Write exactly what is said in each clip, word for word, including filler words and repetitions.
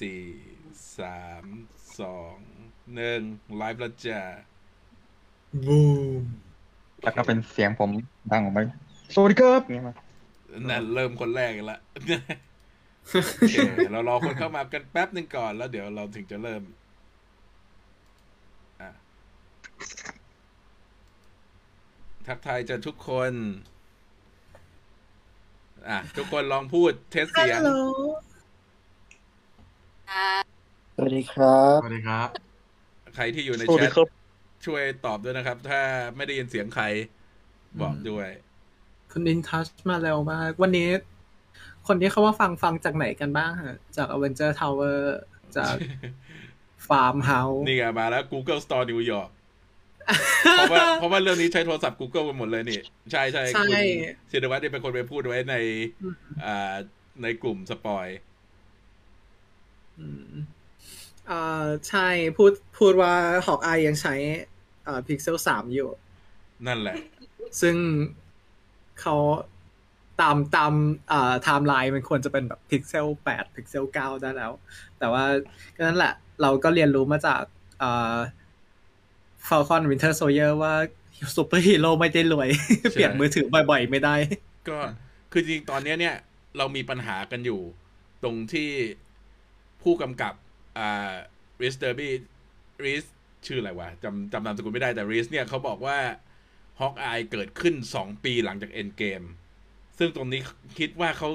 สี่ สาม สอง หนึ่งไลฟ์แล้วจ้ะบูมแล้วก็เป็นเสียงผมดังออกมาสวัสดีครับนี่มานั่นเริ่มคนแรกละโอเคเรารอคนเข้ามากันแป๊บนึงก่อนแล้วเดี๋ยวเราถึงจะเริ่มทักทายจะทุกคนอ่ะทุกคนลองพูดเทสเสียงสวัสดีครับสวัสดีครับใครที่อยู่ในแชทช่วยตอบด้วยนะครับถ้าไม่ได้ยินเสียงใครบอกด้วยคุณอินทัชมาแล้วมากวันนี้คนที่เขาว่าฟังฟังจากไหนกันบ้างฮะจาก Avenger Tower จาก Farm House นี่ไงมาแล้ว Google Store นิวยอร์กเพราะว่าเพราะว่าเรื่องนี้ใช้โทรศัพท์ Google กันหมดเลยนี่ใช่ใช่คุณศิริวัฒน์เป็นคนไปพูดไว้ในอ่าในกลุ่มสปอยอ่าใช่พูดพูดว่า Hawkeye ยังใช้อ่า Pixel สาม อยู่นั่นแหละซึ่งเขาตามตามเอ่อไทม์ไลน์มันควรจะเป็นแบบ Pixel แปด Pixel เก้าได้แล้วแต่ว่าก็นั่นแหละเราก็เรียนรู้มาจากเอ่อ Falcon Winter Soldier ว่าซุปเปอร์ฮีโร่ไม่ได้รวย เปลี่ยนมือถือบ่อยๆไม่ได้ก็คือจริงๆตอนนี้เนี่ยเรามีปัญหากันอยู่ตรงที่ผู้กำกับอ่า Riz Derby Riz ชื่ออะไรวะจำจำนามสกุลไม่ได้แต่ Riz เนี่ยเขาบอกว่า Hawkeye เกิดขึ้นสองปีหลังจาก Endgameซึ่งตรงนี้คิดว่าเขา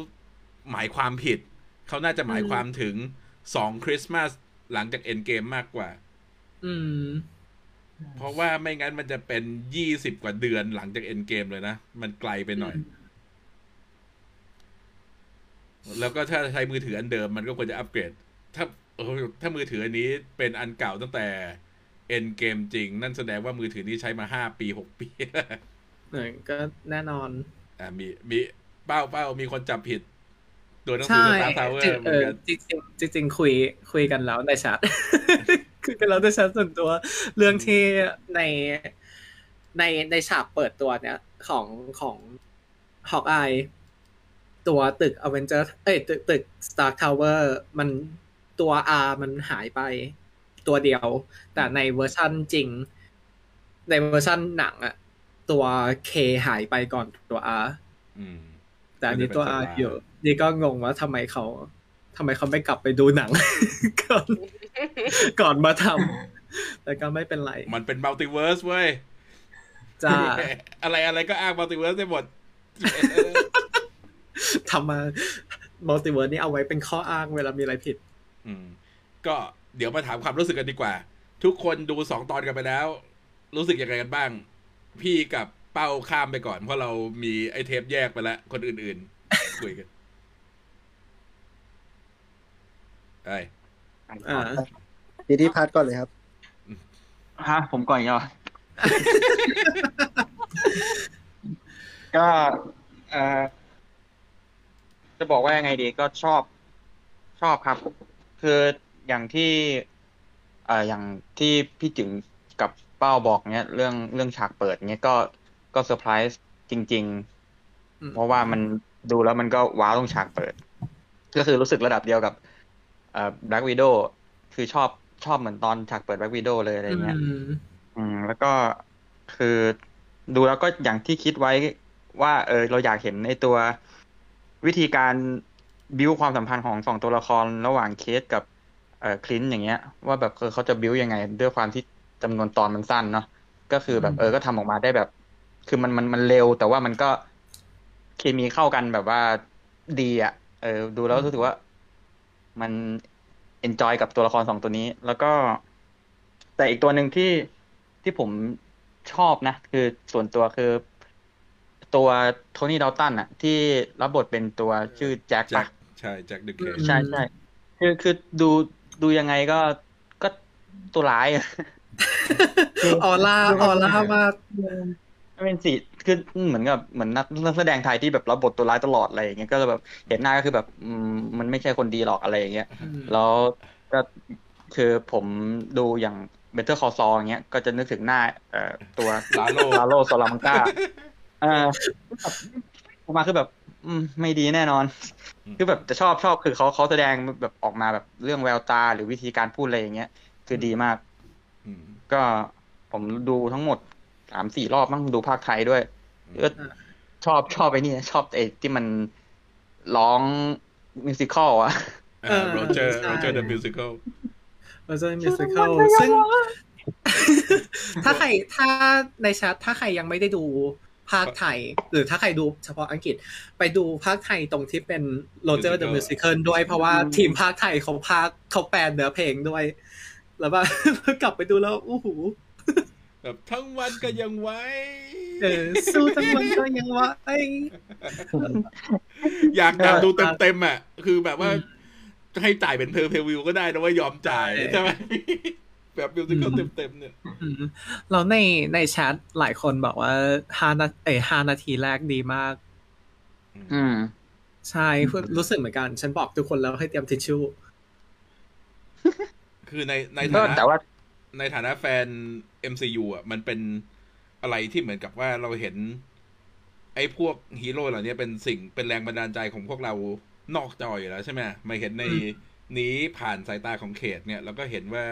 หมายความผิดเขาน่าจะหมายความถึงสองคริสต์มาสหลังจากเอ็นเกมมากกว่าเพราะว่าไม่งั้นมันจะเป็นยี่สิบกว่าเดือนหลังจากเอ็นเกมเลยนะมันไกลไปหน่อยแล้วก็ถ้าใช้มือถืออันเดิมมันก็ควรจะอัปเกรดถ้าถ้ามือถืออันนี้เป็นอันเก่าตั้งแต่เอ็นเกมจริงนั่นแสดงว่ามือถือนี้ใช้มาห้าปีหกปีก็แน่นอนอ่ามีมีเป้าเป้ามีคนจับผิดตัวหนังสือ Stark Tower เหมือนกันจริงจริงจริงคุยคุยกันแล้วในแชทคุยกันแล้วในแชทส่วนตัวเรื่องที่ในในในฉากเปิดตัวเนี้ยของของ Hawkeye ตัวตึก Avenger เอ้ยตึกตึก Stark Tower มันตัว R มันหายไปตัวเดียวแต่ในเวอร์ชั่นจริงในเวอร์ชั่นหนังอะตัว K หายไปก่อนตัว R อืมแต่อันนี้ตัว R อยู่ดีก็งงว่าทำไมเขาทำไมเขาไม่กลับไปดูหนัง ก่อนก่อนมาทำแต่ก็ไม่เป็นไรมันเป็นมัลติเวิร์สเว้ยจ้า อะไรอะไรก็อ้างมัลติเวิร์สได้หมดทำมามัลติเวิร์สนี่เอาไว้เป็นข้ออ้างเวลามีอะไรผิดอืมก็เดี๋ยวมาถามความรู้สึกกันดีกว่าทุกคนดูสองตอนกันไปแล้วรู้สึกยังไงกันบ้างพี่กับเป้าข้ามไปก่อนเพราะเรามีไอเทปแยกไปแล้วคนอื่นๆคุยกันไอ้อ่าพี่ที่พัดก่อนเลยครับฮะผมก่อนย่อก็เอ่อจะบอกว่ายังไงดีก็ชอบชอบครับคืออย่างที่เอ่ออย่างที่พี่จึงกับเป้าบอกเนี้ยเรื่องเรื่องฉากเปิดเงี้ยก็ก็เซอร์ไพรส์จริงๆเพราะว่ามันดูแล้วมันก็ว้าวตรงฉากเปิดก็คือรู้สึกระดับเดียวกับเอ่อ Black Widow คือชอบชอบเหมือนตอนฉากเปิด Black Widow เลยอะไรเงี้ยอืมแล้วก็คือดูแล้วก็อย่างที่คิดไว้ว่าเออเราอยากเห็นไอ้ตัววิธีการบิ้วความสัมพันธ์ของสองตัวละครระหว่างเคสกับเอ่อคลินอย่างเงี้ยว่าแบบเขาจะบิ้วยังไงด้วยความที่จำนวนตอนมันสั้นเนาะก็คือแบบเออก็ทำออกมาได้แบบคือมันมันมันเร็วแต่ว่ามันก็เคมีเข้ากันแบบว่าดีอ่ะเออดูแล้วรู้สึกว่ามัน enjoy กับตัวละครสองตัวนี้แล้วก็แต่อีกตัวหนึ่งที่ที่ผมชอบนะคือส่วนตัวคือตัวโทนี่ดาวตันอ่ะที่รับบทเป็นตัวชื่อแจ็คป่ะใช่แจ็คเดอะเคทใช่ใช่คือคือดูดูยังไงก็ก็ตัวร้ายออร่าออร่ามากเป็นสีคือเหมือนกับเหมือนนักแสดงไทยที่แบบรับบทตัวร้ายตลอดอะไรอย่างเงี้ยก็แบบเห็นหน้าก็คือแบบมันไม่ใช่คนดีหรอกอะไรอย่างเงี้ยแล้วก็คือผมดูอย่างเบเตอร์คอซออย่างเงี้ยก็จะนึกถึงหน้าตัวลาโลลาโลซาลามังกาเออมาคือแบบ ไม่ดีแน่นอนคือแบบจะชอบชอบคือเขาเขาแสดงแบบออกมาแบบเรื่องแววตาหรือวิธีการพูดอะไรอย่างเงี้ยคือดีมากก็ผมดูทั้งหมด สามถึงสี่ รอบมั้งดูภาคไทยด้วยก็ชอบชอบไอ้นี่ชอบไอ้ที่มันร้องมิวสิคัลอ่ะเออ Rodgers Rodgers the Musical Rodgers the Musical ซึ่งถ้าใครถ้าในแชทถ้าใครยังไม่ได้ดูภาคไทยหรือถ้าใครดูเฉพาะอังกฤษไปดูภาคไทยตรงที่เป็น Rodgers the Musical ด้วยเพราะว่าทีมภาคไทยเขาพากย์เขาแปลเนื้อเพลงด้วยแล้วว่ากลับไปดูแล้วโอ้โหแบบทั้งวันก็ยังไหวเออสู้ทั้งวันก็ยังไหวอยากอยากดูเต็มๆอ่ะคือแบบว่าให้จ่ายเป็นเพลย์เพลย์วิวก็ได้นะว่ายอมจ่ายใช่ไหมแบบวิวที่เขาเต็มๆเนี่ยเราในในแชทหลายคนบอกว่าห้านาเอ้ยห้านาทีแรกดีมากอืมใช่รู้สึกเหมือนกันฉันบอกทุกคนแล้วให้เตรียมทิชชู่คือในในฐานะในฐานะแฟน เอ็ม ซี ยู อ่ะมันเป็นอะไรที่เหมือนกับว่าเราเห็นไอ้พวกฮีโร่เหล่านี้เป็นสิ่งเป็นแรงบันดาลใจของพวกเรานอกจออยู่แล้วใช่ไหมมาเห็นในนี้ผ่านสายตาของเขตเนี่ยเราก็เห็นว่า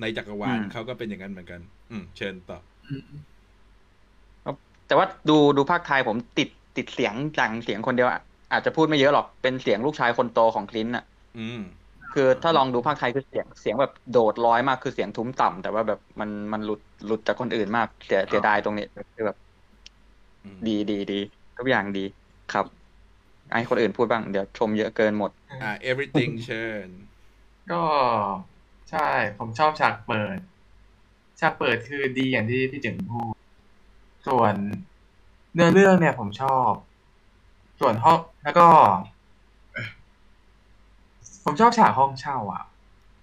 ในจักรวาลเขาก็เป็นอย่างนั้นเหมือนกันอืมเชิญต่อแต่ว่าดูดูภาคไทยผมติดติดเสียงจังเสียงคนเดียวอาจจะพูดไม่เยอะหรอกเป็นเสียงลูกชายคนโตของคลินต์อ่ะอืมคือถ้าลองดูภาคไทยคือเสียงเสียงแบบโดดร้อยมากคือเสียงทุ้มต่ำแต่ว่าแบบมันมันหลุดหลุดจากคนอื่นมากเสียเสียดายตรงนี้คือแบบดีดีดีทุกอย่างดีครับให้คนอื่นพูดบ้างเดี๋ยวชมเยอะเกินหมดอ่า everything เชิญก็ใช่ผมชอบฉากเปิดฉากเปิดคือดีอย่างที่พี่เจ๋งพูดส่วนเนื้อเรื่องเนี่ยผมชอบส่วนห้องแล้วก็ผมชอบฉากห้องเช่าอ่ะ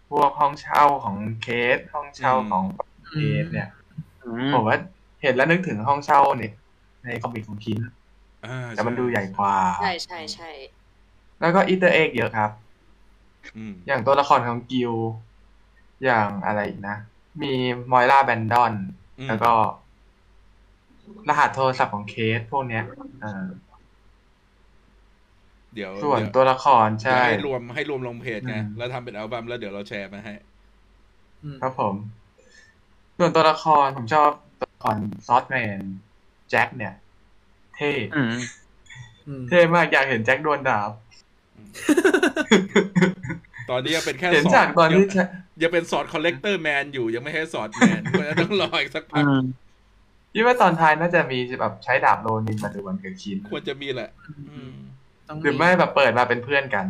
พวกห้องเช่าของเคสห้องเช่าของเคสเนี่ยผมว่าเห็นแล้วนึกถึงห้องเช่าเนี่ยในคอมมิกของคินแต่มันดูใหญ่กว่าใช่ใช่ใช่แล้วก็อีสเตอร์เอ็กเยอะครับอย่างตัวละครของกิลอย่างอะไรนะมีมอยล่าแบนดอนแล้วก็รหัสโทรศัพท์ของเคสพวกเนี้ยเดี๋ยวส่วนตัวละครใช่ให้รวมให้รวมลงเพจไงแล้วทำเป็นอัลบั้มแล้วเดี๋ยวเราแชร์มาให้ครับผมส่วนตัวละครผมชอบตัวละครซอสแมนแจ็คเนี่ยเท่เท่มากอยากเห็นแจ็คโดนดาบตอนนี้ยังเป็นแค่สอดยังเป็นสอดคอลเลกเตอร์แมนอยู่ยังไม่ให้สอดแมนก็ต้องรออีกสักพักคิดว่าตอนท้ายน่าจะมีแบบใช้ดาบโลนินมาดูวันเกิดคินควรจะมีแหละหรือไม่แบบเปิดมาเป็นเพื่อนกัน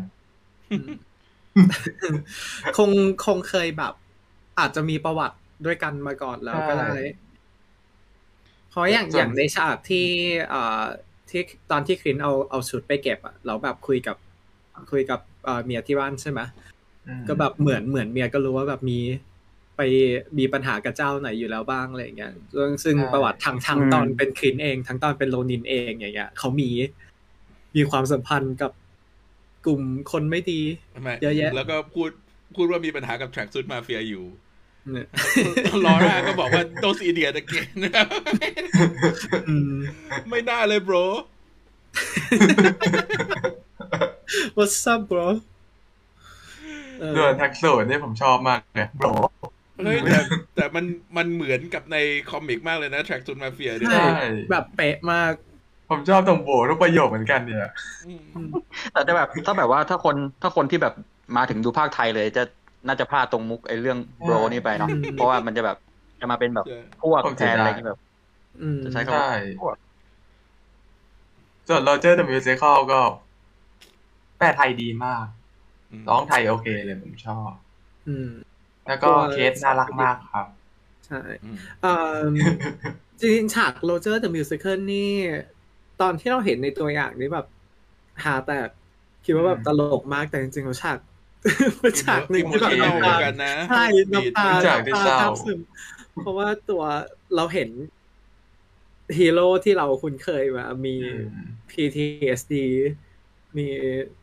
คงคงเคยแบบอาจจะมีประวัติด้วยกันมาก่อนแล้วก็ได้เพราะอย่างอย่างในฉากที่เอ่อที่ตอนที่คลินเอาเอาชุดไปเก็บอ่ะเราแบบคุยกับคุยกับเอ่อเมียที่บ้านใช่ไหมก็แบบเหมือนเหมือนเมียก็รู้ว่าแบบมีไปมีปัญหากับเจ้าไหนอยู่แล้วบ้างอะไรอย่างเงี้ยซึ่งประวัติทั้งทั้งตอนเป็นคลินเองทั้งตอนเป็นโลนินเองอย่างเงี้ยเขามีมีความสัมพันธ์กับกลุ่มคนไม่ดีเยอะแยะแล้วก็พูดพูดว่ามีปัญหากับแทร็กซูทมาเฟียอยู่ลอร่าก็บอกว่า those idiots again ไม่น่าเลย bro what's up bro เรื่องแทร็กซูทนี่ผมชอบมากเลย bro เฮ้ยแต่แต่มันมันเหมือนกับในคอมิกมากเลยนะแทร็กซูทมาเฟียเนี่ยแบบเป๊ะมากผมชอบตรงโบทุกประโยคเหมือนกันเนี่ยแต่แบบถ้าแบบว่าถ้าคนถ้าคนที่แบบมาถึงดูภาคไทยเลยจะน่าจะพลาดตรงมุกไอ้เรื่องโบนี่ไปเนาะเพราะว่ามันจะแบบจะมาเป็นแบบพวกแทนอะไรแบบจะใช้คำว่าพวกส่วน Rodgers the Musical ก็แปลไทยดีมากร้องไทยโอเคเลยผมชอบแล้วก็เคสน่ารักมากครับใช่จริงฉาก Rodgers the Musical นี่ตอนที่เราเห็นในตัวอย่างนี่แบบหาแต่คิดว่าแบบตลกมากแต่จริงๆเราฉากเป็นฉากหนึ่งที่แบบน้ำตาใช่น้ำตาน้ำตาทับซึมเพราะว่าตัวเราเห็นฮีโร่ที่เราคุ้นเคยมามี พี ที เอส ดี มี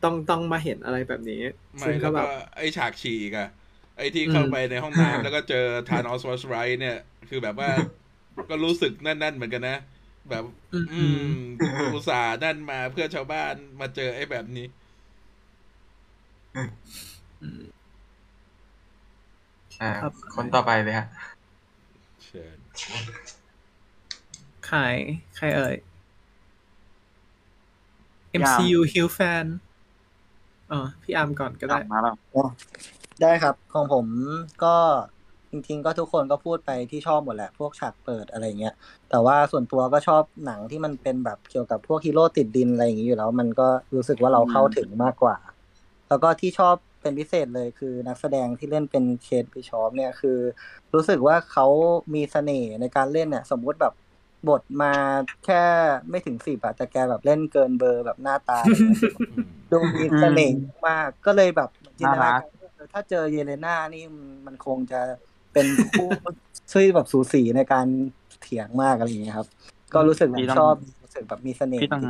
ต้องต้องมาเห็นอะไรแบบนี้ซึ่งก็แบบไอฉากฉีกอะไอที่เข้าไปในห้องน้ำแล้วก็เจอธานอสวอชไรท์เนี่ยคือแบบว่าก็รู้สึกนั่นๆเหมือนกันนะ แบบอืมอุตส่าห์นั่นมาเพื่อชาวบ้านมาเจอไอ้แบบนี้อ่าคนต่อไปเลยฮะเชิญใครใครเอ่ย เอ็ม ซี ยู Hill Fan อ๋อพี่อาร์มก่อนก็ได้มาแล้วได้ครับของผมก็จริงๆก็ทุกคนก็พูดไปที่ชอบหมดแหละพวกฉากเปิดอะไรเงี้ยแต่ว่าส่วนตัวก็ชอบหนังที่มันเป็นแบบเกี่ยวกับพวกฮีโร่ติดดินอะไรอย่างงี้อยู่แล้วมันก็รู้สึกว่าเราเข้าถึงมากกว่าแล้วก็ที่ชอบเป็นพิเศษเลยคือนักแสดงที่เล่นเป็นเคท บิชอปเนี่ยคือรู้สึกว่าเขามีเสน่ห์ในการเล่นเนี่ยสมมติแบบบทมาแค่ไม่ถึงสิบอ่ะแต่แกแบบเล่นเกินเบอร์แบบหน้าตา ดูมีเสน่ห์มากก็เลยแบบจินตนาการถ้าเจอเยเลน่านี่มันคงจะเป็นผู้ ช่วยแบบสูสีในการเถียงมากอะไรอย่างเงี้ยครับก็รู้สึกชอบรู้สึกแบบมีเสน่ห์พี่ต้อง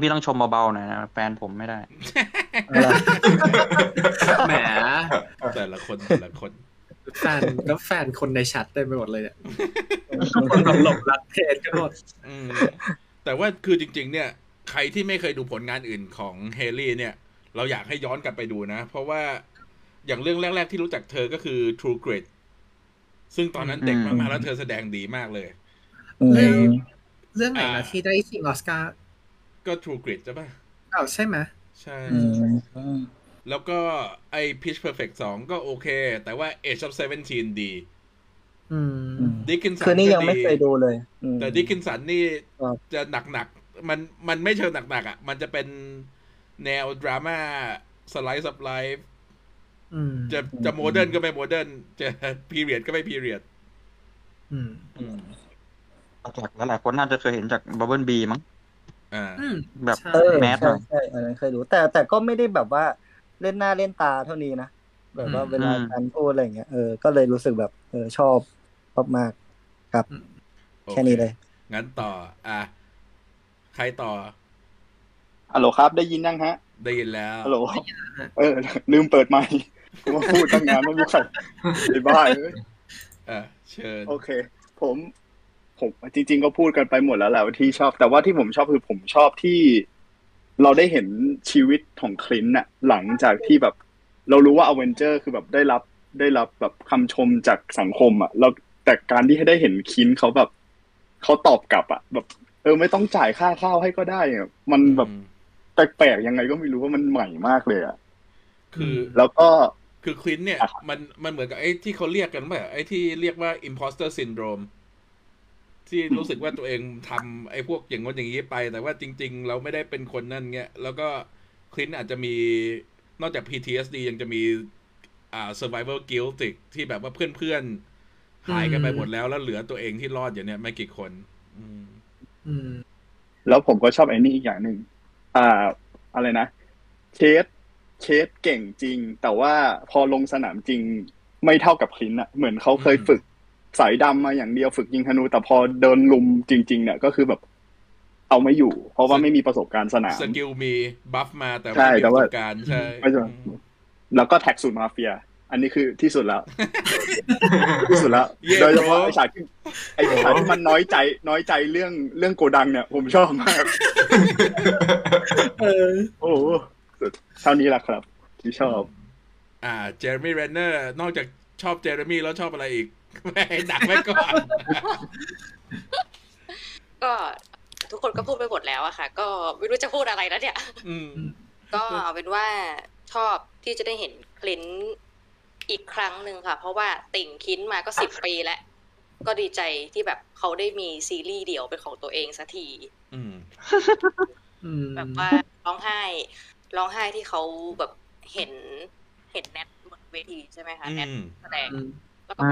พี่ต้องชมเบาๆหน่อยนะแฟนผมไม่ได้ แหมแต่ละคนแต่ละคนแฟนแล้วแฟนคนในชัดได้ไปหมดเลยเนี่ยคนหลบรักเทนกันหมดแต่ว่าคือจริงๆเนี่ยใครที่ไม่เคยดูผลงานอื่นของเฮลี่เนี่ยเราอยากให้ย้อนกลับไปดูนะเพราะว่าอย่างเรื่องแรกๆที่รู้จักเธอก็คือ True Grit ซึ่งตอนนั้นเด็กมากๆแล้วเธอแสดงดีมากเลยเรื่องเรื่องไหนนะที่ได้ชิงออสการ์ก็ True Grit ใช่ป่ะอ้าวใช่ไหมใช่แล้วก็ไอ้ Pitch Perfect สองก็โอเคแต่ว่า Edge of สิบเจ็ด ดีอืมดิคกินสันคือนี่ยังไม่เคยดูเลยแต่ดิคกินสันนี่จะหนักๆมันมันไม่เชิงหนักๆอ่ะมันจะเป็นแนวดราม่าสไลด์ซับไลฟ์จะจะโมเดิร์นก็ไม่โมเดิร์นจะพีเรียดก็ไม่พีเรียดอืมจากหลายคนน่าจะเคยเห็นจากบับเบิ้ลบีมั้งอ่าแบบแมสเลยใช่อันนั้นเคยดูแต่แต่ก็ไม่ได้แบบว่าเล่นหน้าเล่นตาเท่านี้นะแบบว่าเวลาการพูดอะไรอย่างเงี้ยเออก็เลยรู้สึกแบบเออชอบชอบมากครับแค่นี้เลยงั้นต่ออ่ะใครต่อฮัลโหลครับได้ยินยังฮะได้ยินแล้วฮัลโหลเออลืมเปิดไมค์ผมว่าพูดตั้งนานไม่รู้ใครไอ้บ้าเอ้ยอ่ะเชิญโอเคผมผมจริงๆก็พูดกันไปหมดแล้วแหละว่าที่ชอบแต่ว่าที่ผมชอบคือผมชอบที่เราได้เห็นชีวิตของคลินท์น่ะหลังจากที่แบบเรารู้ว่า Avenger คือแบบได้รับได้รับแบบคำชมจากสังคมอ่ะแล้วแต่การที่ให้ได้เห็นคลินท์เขาแบบเขาตอบกลับอ่ะแบบเออไม่ต้องจ่ายค่าข้าวให้ก็ได้อ่ะมันแบบแปลกๆยังไงก็ไม่รู้ว่ามันใหม่มากเลยอ่ะคือแล้วก็คือคลินท์เนี่ยมันมันเหมือนกับไอ้ที่เขาเรียกกันว่าไอ้ที่เรียกว่า imposter syndrome ที่รู้สึกว่าตัวเองทำไอ้พวกอย่างงั้นอย่างนี้ไปแต่ว่าจริงๆเราไม่ได้เป็นคนนั่นเงี้ยแล้วก็คลินท์อาจจะมีนอกจาก พี ที เอส ดี ยังจะมีอ่า survival guilt ที่แบบว่าเพื่อนๆหายกันไปหมดแล้วแล้วเหลือตัวเองที่รอดอยู่เนี่ยไม่กี่คนอืมอืมแล้วผมก็ชอบไอ้นี่อีกอย่างนึงอ่าอะไรนะเคสเคสเก่งจริงแต่ว่าพอลงสนามจริงไม่เท่ากับคลินท์อ่ะเหมือนเขาเคยฝึกสายดำมาอย่างเดียวฝึกยิงธนูแต่พอเดินลุมจริงๆเนี่ยก็คือแบบเอาไม่อยู่เพราะว่าไม่มีประสบการณ์สนามสกิลมีบัฟมาแต่ไม่มีประสบการณ์ใช่แล้วก็แท็กสูตรมาเฟียอันนี้คือที่สุดแล้วที่สุดแล้วโดยเฉพาะไอ้ฉากที่ไอ้ฉากที่มันน้อยใจน้อยใจเรื่องเรื่องโกดังเนี่ยผมชอบมากเออโอ้เท่านี้แหละครับที่ชอบอ่าเจอร์มี่เรนเนอร์นอกจากชอบเจอร์มี่แล้วชอบอะไรอีกไม่ดักไว้ก่อนก็ทุกคนก็พูดไปหมดแล้วอะค่ะก็ไม่รู้จะพูดอะไรแล้วเนี่ยก็เอาเป็นว่าชอบที่จะได้เห็นคลินท์อีกครั้งหนึ่งค่ะเพราะว่าติ่งคลินท์มาก็สิบปีแล้วก็ดีใจที่แบบเขาได้มีซีรีส์เดี่ยวเป็นของตัวเองสักทีแบบว่าร้องไห้ร้องไห้ที่เขาแบบเห็นเห็นแนทบนเวทีใช่ไหมคะแนทแสดงแล้วก็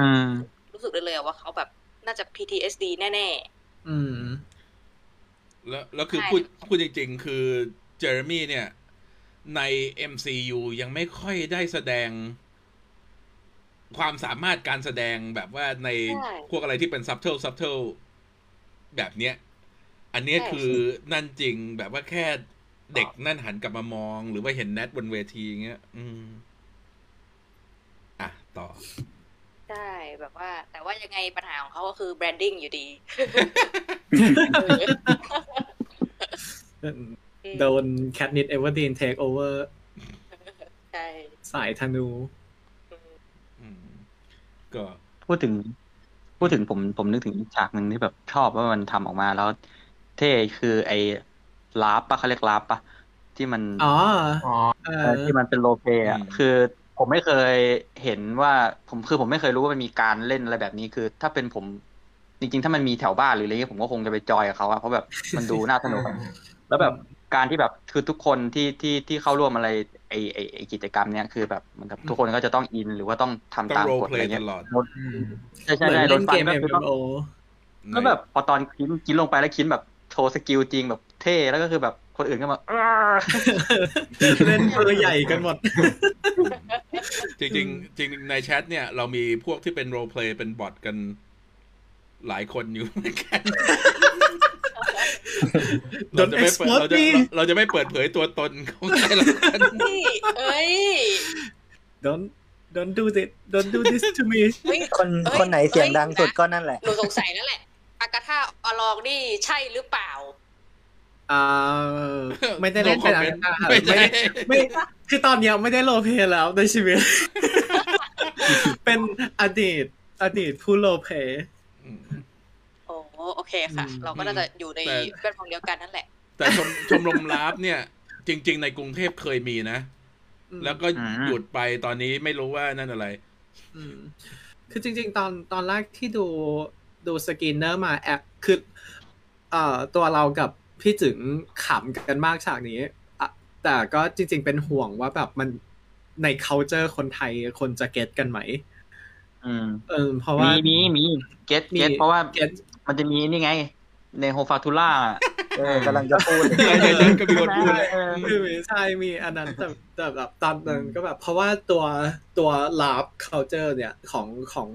รู้สึกเลยว่าเขาแบบน่าจะ พี ที เอส ดี แน่ๆอืมแล้วแล้วคือพูดพูดจริงๆคือเจอร์มี่เนี่ยใน เอ็ม ซี ยู ยังไม่ค่อยได้แสดงความสามารถการแสดงแบบว่าในพวกอะไรที่เป็นซับเทิลซับเทิลแบบเนี้ยอันนี้คือนั่นจริงแบบว่าแค่เด็กนั่นหันกลับมามองหรือว่าเห็นแนทบนเวทีเงี้ยอืมอ่ะต่อ ใช่แบบว่าแต่ว่ายังไงปัญหาของเขาก็คือแบรนดิ้งอยู่ดีโดน Catnip Everdeen take over ใช่สายธนูก็พูดถึงพูดถึงผมผมนึกถึงฉากนึงที่แบบชอบว่ามันทำออกมาแล้วเท่คือไอ้ลาฟป่ะเขาเรียกลาฟป่ะที่มันอ๋อที่มันเป็นโรลเพลย์อ่ะคือผมไม่เคยเห็นว่าผมคือผมไม่เคยรู้ว่ามันมีการเล่นอะไรแบบนี้คือถ้าเป็นผมจริงๆถ้ามันมีแถวบ้านหรืออะไรเงี้ยผมก็คงจะไปจอยกับเขาอะเพราะแบบมันดูน่าสนุกแล้วแบบการที่แบบคือทุกคนที่ที่ที่เข้าร่วมอะไรไอไอไอกิจกรรมเนี้ยคือแบบเหมือนกับทุกคนก็จะต้องอินหรือว่าต้องทำตามกฎอะไรเงี้ยใช่ใช่เล่นเกมเอ็มเอ็มโอแล้วแบบพอตอนคินคินลงไปแล้วคินแบบโชว์สกิลจริงแบบเท่แล้วก็คือแบบคนอื่นก็มาเล่นตัวใหญ่กันหมดจริงๆจริงๆในแชทเนี่ยเรามีพวกที่เป็นโรลเพลย์เป็นบอทกันหลายคนอยู่เหมือนกันเราจะไม่เปิดเราจะเราจะไม่เปิดเผยตัวตนของใครหรอกนี่เอ้ย Don't Don't do this Don't do this to me คนคนไหนเสียงดังสุดก็นั่นแหละหนูสงสัยนั่นแหละอากาธาอลองนี่ใช่หรือเปล่าอ่าไม่ได้เล่นเป็นอากาธาไม่ไม่คือตอนนี้ไม่ได้โรลเพลย์แล้วในชีวิตเป็นอดีตอดีตผู้โรลเพลย์โอ้โอเคค่ะเราก็น่าจะอยู่ในแวดวงเดียวกันนั่นแหละแต่ชมชมรมลาฟเนี่ยจริงๆในกรุงเทพเคยมีนะแล้วก็หยุดไปตอนนี้ไม่รู้ว่านั่นอะไรคือจริงๆตอนตอนแรกที่ดูดูสกินเนอร์มาแอคคือเอ่อตัวเรากับพี่จึ๋งขำกันมากฉากนี้แต่ก็จริงๆเป็นห่วงว่าแบบมันใน culture คนไทยคนจะเก็ตกันไหมอืมเออเพราะว่ามีมีเก็ตเก็ตเพราะว่ามันจะมีนี่ไงในโฮฟาทูล่าเออกำลังจะพูดเออเล่นกับคนพูดเลยคือใช่มีอันนั้นแต่แต่แบบตอนนั้นก็แบบเพราะว่าตัวตัวลาฟ culture เนี่ยของของ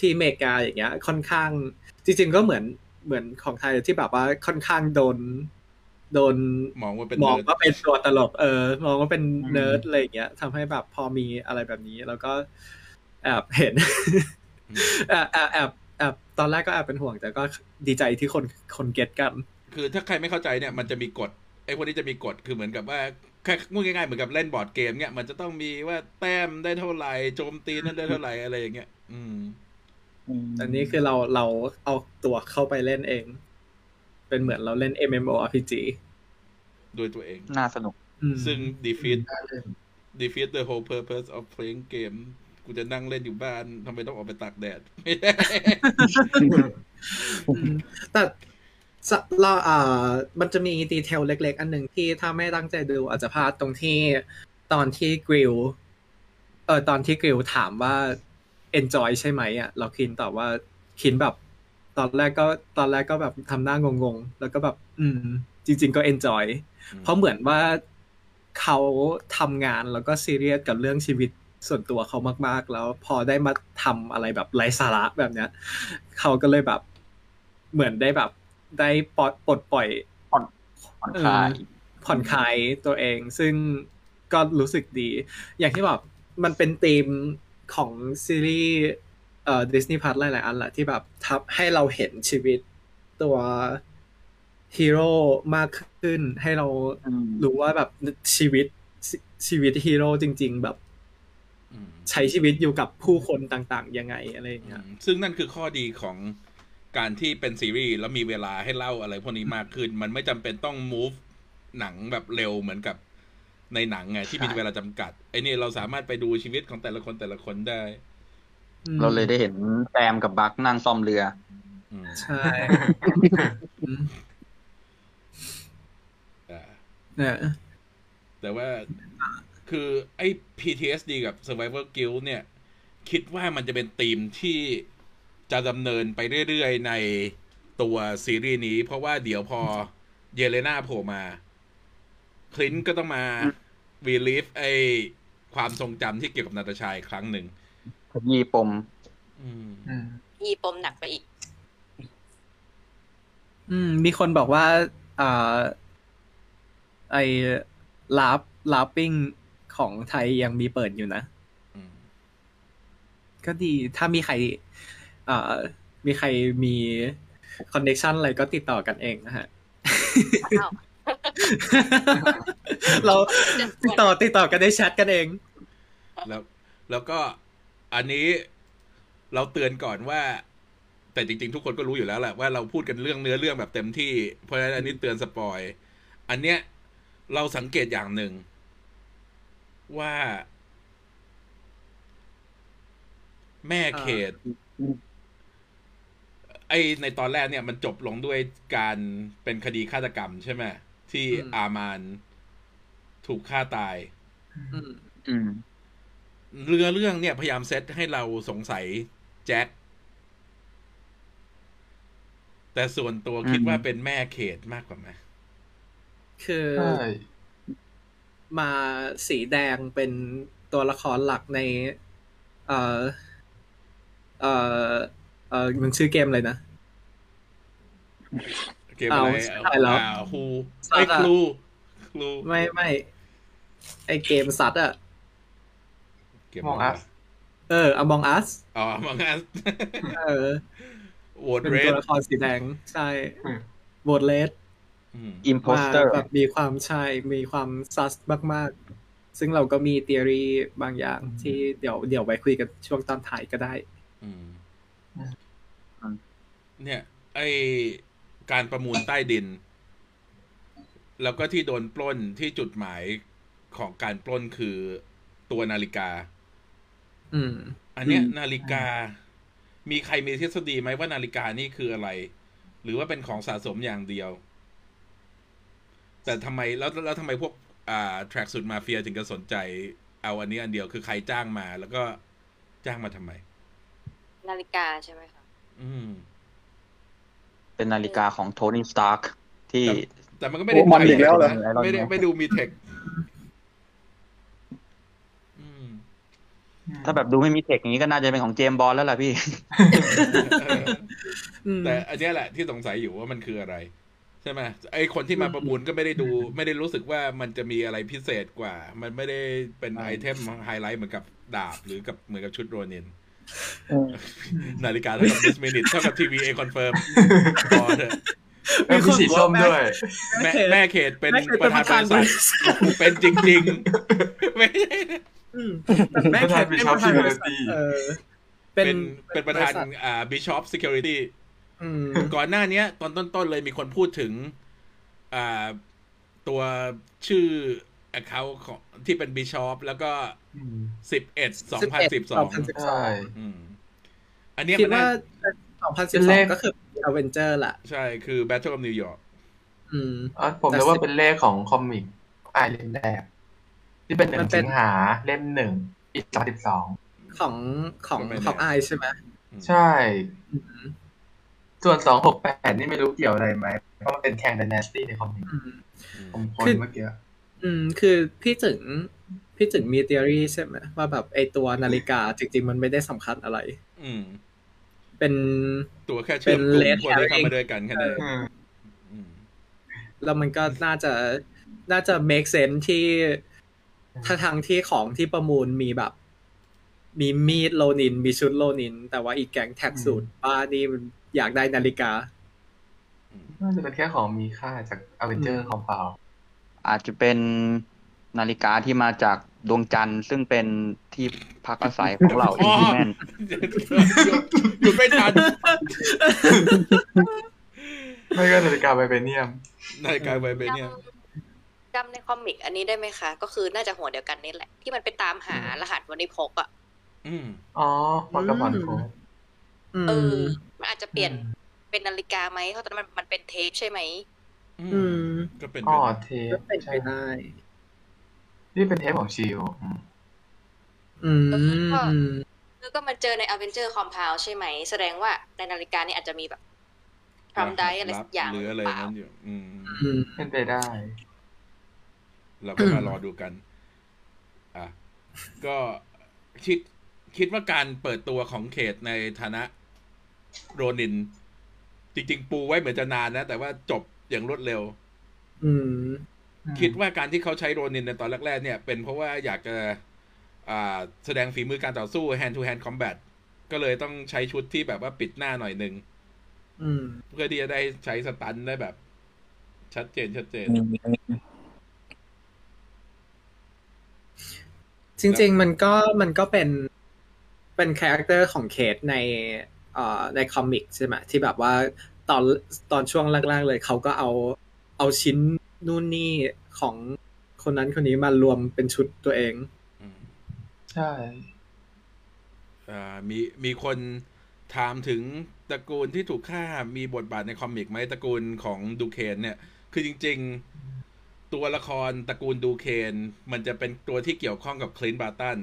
ที่อเมริกาอย่างเงี้ยค่อนข้างจริงๆก็เหมือนเหมือนของไทยที่แบบว่าค่อนข้างโดนโดนมองว่าเป็นมองว่าเป็นตัวตลกเออมองว่าเป็นเนิร์ดอะไรอย่างเงี้ยทำให้แบบพอมีอะไรแบบนี้แล้วก็แอบเห็นแอบแอบแอบตอนแรกก็แอบเป็นห่วงแต่ก็ดีใจที่คนคนเก็ตกันคือถ้าใครไม่เข้าใจเนี่ยมันจะมีกฎไอ้พวกนี้จะมีกฎคือเหมือนกับว่าแค่ง่ายๆเหมือนกับเล่นบอร์ดเกมเนี่ยมันจะต้องมีว่าแต้มได้เท่าไหร่โจมตีนั่นได้เท่าไหร่อะไรอย่างเงี้ยอืมอันนี้คือเราเราเอาตัวเข้าไปเล่นเองเป็นเหมือนเราเล่น MMORPG ด้วยตัวเองน่าสนุกซึ่ง defeat defeat the whole purpose of playing game กูจะนั่งเล่นอยู่บ้านทำไมต้องออกไปตากแดดแต่เราอ่ามันจะมีดีเทลเล็กๆอันหนึ่งที่ถ้าไม่ตั้งใจดูอาจจะพลาดตรงที่ตอนที่กริลเออตอนที่กริลถามว่าenjoy ใช่ไหมอ่ะเราคินตอบว่าคินแบบตอนแรกก็ตอนแรกก็แบบทำหน้างงๆแล้วก็แบบอืมจริงๆก็ enjoy เพราะเหมือนว่าเขาทำงานแล้วก็ซีเรียสกับเรื่องชีวิตส่วนตัวเขามากๆแล้วพอได้มาทำอะไรแบบไร้สาระแบบเนี้ยเขาก็เลยแบบเหมือนได้แบบได้ปลดปลดปล่อยผ่อนผ่อนคลายผ่อนคลายตัวเองซึ่งก็รู้สึกดีอย่างที่แบบมันเป็นธีมของซีรีส์เอ่อดิสนีย์พาร์ทหลายๆอันแหละที่แบบทับให้เราเห็นชีวิตตัวฮีโร่มากขึ้นให้เรารู้ว่าแบบชีวิตชีวิตฮีโร่จริงๆแบบใช้ชีวิตอยู่กับผู้คนต่างๆยังไงอะไรอย่างเงี้ยซึ่งนั่นคือข้อดีของการที่เป็นซีรีส์แล้วมีเวลาให้เล่าอะไรพวกนี้มากขึ้นมันไม่จำเป็นต้อง move หนังแบบเร็วเหมือนกับในหนังไงที่มีเวลาจำกัดไอ้นี่เราสามารถไปดูชีวิตของแต่ละคนแต่ละคนได้เราเลยได้เห็นแซมกับบัคนั่งซ่อมเรือใช่แต่ว่าคือไอ้ พี ที เอส ดี กับ Survivor Guild เนี่ยคิดว่ามันจะเป็นธีมที่จะดำเนินไปเรื่อยๆในตัวซีรีส์นี้เพราะว่าเดี๋ยวพอเยเลน่าโผล่มาคลินก็ต้องมารีลีฟไอ้ความทรงจำที่เกี่ยวกับนาตาชาอีกครั้งหนึ่งยี่ปมยี่ปมหนักไปอีกอืมมีคนบอกว่าอ่าไอ้ลาฟลาฟปิ้งของไทยยังมีเปิดอยู่นะ ก็ดีถ้ามีใครเอ่อมีใครมีคอนเนคชั่นอะไรก็ติดต่อกันเองนะฮะเราติดต่อติดต่อกันได้แชทกันเองแล้วแล้วก็อันนี้เราเตือนก่อนว่าแต่จริงๆทุกคนก็รู้อยู่แล้วแหละว่าเราพูดกันเรื่องเนื้อเรื่องแบบเต็มที่เพราะฉะนั้นอันนี้เตือนสปอยอันเนี้ยเราสังเกตอย่างหนึ่งว่าแม่เขตไอในตอนแรกเนี่ยมันจบลงด้วยการเป็นคดีฆาตกรรมใช่ไหมที่อามานถูกฆ่าตายเรือเรื่องเนี่ยพยายามเซตให้เราสงสัยแจ็คแต่ส่วนตัวคิดว่าเป็นแม่เขตมากกว่าไหมคือมาสีแดงเป็นตัวละครหลักในเอ่อเอ่อเอ่อมันชื่อเกมอะไรนะเกมอะไรอ่าฮูไอ้ครูครูไม่ไม่ไอ้เกมสัตว์อ่ะAmong Us เออ Among Us อ๋อ Among Us เออโหวตเรดตัวละครสีแดงใช่โหวตเรดอืม Imposter แบบมีความใช่มีความซัสมากๆซึ่งเราก็มีทฤษฎีบางอย่างที่เดี๋ยวเดี๋ยวไว้คุยกันช่วงตอนถ่ายก็ได้อืมเนี่ยไอการประมูลใต้ดินแล้วก็ที่โดนปล้นที่จุดหมายของการปล้นคือตัวนาฬิกาอืมอันเนี้ยนาฬิกามีใครมีทฤษฎีไหมว่านาฬิกานี่คืออะไรหรือว่าเป็นของสะสมอย่างเดียวแต่ทำไมแล้วแล้วทำไมพวกอ่าแทร็กสุดมาเฟียถึงจะสนใจเอาอันนี้อันเดียวคือใครจ้างมาแล้วก็จ้างมาทำไมนาฬิกาใช่ไหมคะอืมเป็นนาฬิกาของโทนี่สตาร์คที่แต่มันก็ไม่ได้มันอีกแล้วเหรอไม่ได้ไม่ดูมีเทคถ้าแบบดูไม่มีเทคนี้ก็น่าจะเป็นของเจมส์บอนด์แล้วล่ะพี่ แต่อันนี้แหละที่สงสัยอยู่ว่ามันคืออะไรใช่ไหมไอคนที่มาประมูลก็ไม่ได้ดูไม่ได้รู้สึกว่ามันจะมีอะไรพิเศษกว่ามันไม่ได้เป็นไอเทมไฮไลท์เหมือนกับดาบหรือกับเหมือนกับชุดโรนินนาฬิกาเท่ากับดิสมินิทเท่ากับทีวีเอคอนเฟิร์มบอนด์มีสีส้มด้วยแม่เขตเป็นประธานบริษัทเป็นจริงๆไม่ใช่แม่เขตเป็นประธานบริษัทเป็นเป็นประธานอ่า Bishop Security ก่อนหน้านี้ตอนต้นๆเลยมีคนพูดถึงอ่าตัวชื่อ account ของที่เป็น Bishop แล้วก็สิบเอ็ด สองพันสิบสองใช่อืมอันนี้มันสองพันสิบสองก็คือ Avenger ล่ะใช่คือ Battle of New York อืมอ๋อผมนึกว่าเป็นเลขของคอมิกไอเล่มแรกที่เป็นหนึ่งสิงหาเล่มหนึ่งอีกสามสิบสองของของของไอใช่ไหมใช่ส่วนสองหกแปดนี่ไม่รู้เกี่ยวอะไรไหมเพราะมันเป็นแข่งไดนาสตี้ในคอมมิกผมคนเมื่อกี้อืมคือพี่ถึงพี่ถึงมีทฤษฎีใช่ไหมว่าแบบไอตัวนาฬิกาจริงๆมันไม่ได้สำคัญอะไรอืมเป็นตัวแค่เชื่อมกลุ่มคนที่เข้ามาด้วยกันแค่นั้นแล้วมันก็น่าจะน่าจะ make sense ที่ถ้าทางที่ของที่ประมูลมีแบบมีมีดโลนินมีชุดโลนินแต่ว่าอีกแก๊งแท็กสูตรป้านี่อยากได้นาฬิกาน่าจะเป็นแค่ของมีค่าจากอเวนเจอร์ของเปล่าอาจจะเป็นนาฬิกาที่มาจากดวงจันทร์ซึ่งเป็นที่พักอาศัยของเราอินทิแมนหยุดไม่ทันไม่ก็นาฬิกาไวเบเนียมนาฬิกาไวเบเนียมจำในคอมิกอันนี้ได้ไหมคะก็คือน่าจะหัวเดียวกันนี่แหละที่มันไปตามหารหัสวันนี้พกอ่ะอืมอ๋อมันกับมันพกเออมันอาจจะเปลี่ยนเป็นนาฬิกาไหมเพราะตอนนั้นมันมันเป็นเทปใช่ไหมอืมก็เป็นอ๋อเทปก็เป็นใช่ได้นี่เป็นเทปของชิลอืมแล้วก็มาเจอใน Avenger Compound ใช่ไหมแสดงว่าในนาฬิกานี่อาจจะมีแบบทำได้อะไรสักอย่างหรืออะไรนั่นอยู่อืมเป็นไปได้เราก็มารอดูกันอ่ะก็คิดคิดว่าการเปิดตัวของเขตในฐานะโรนินจริงๆปูไว้เหมือนจะนานนะแต่ว่าจบอย่างรวดเร็วคิดว่าการที่เขาใช้โรนินในตอนแรกๆเนี่ยเป็นเพราะว่าอยากจะอ่าแสดงฝีมือการต่อสู้ hand to hand combat ก็เลยต้องใช้ชุดที่แบบว่าปิดหน้าหน่อยนึงเพื่อที่จะได้ใช้สตันได้แบบชัดเจนชัดเจนจริงๆมันก็มันก็เป็นเป็นคาแรคเตอร์ของเคทในเอ่อในคอมิกใช่ไหมที่แบบว่าตอนตอนช่วงแรกๆเลยเขาก็เอาเอาชิ้นนู่นนี่ของคนนั้นคนนี้มารวมเป็นชุดตัวเองใช่อ่ามีมีคนถามถึงตระกูลที่ถูกฆ่ามีบทบาทในคอมิกไหมตระกูลของดูเคนเนี่ยคือจริงๆตัวละครตระกูลดูเคนมันจะเป็นตัวที่เกี่ยวข้องกับคลินต์ บาร์ตัน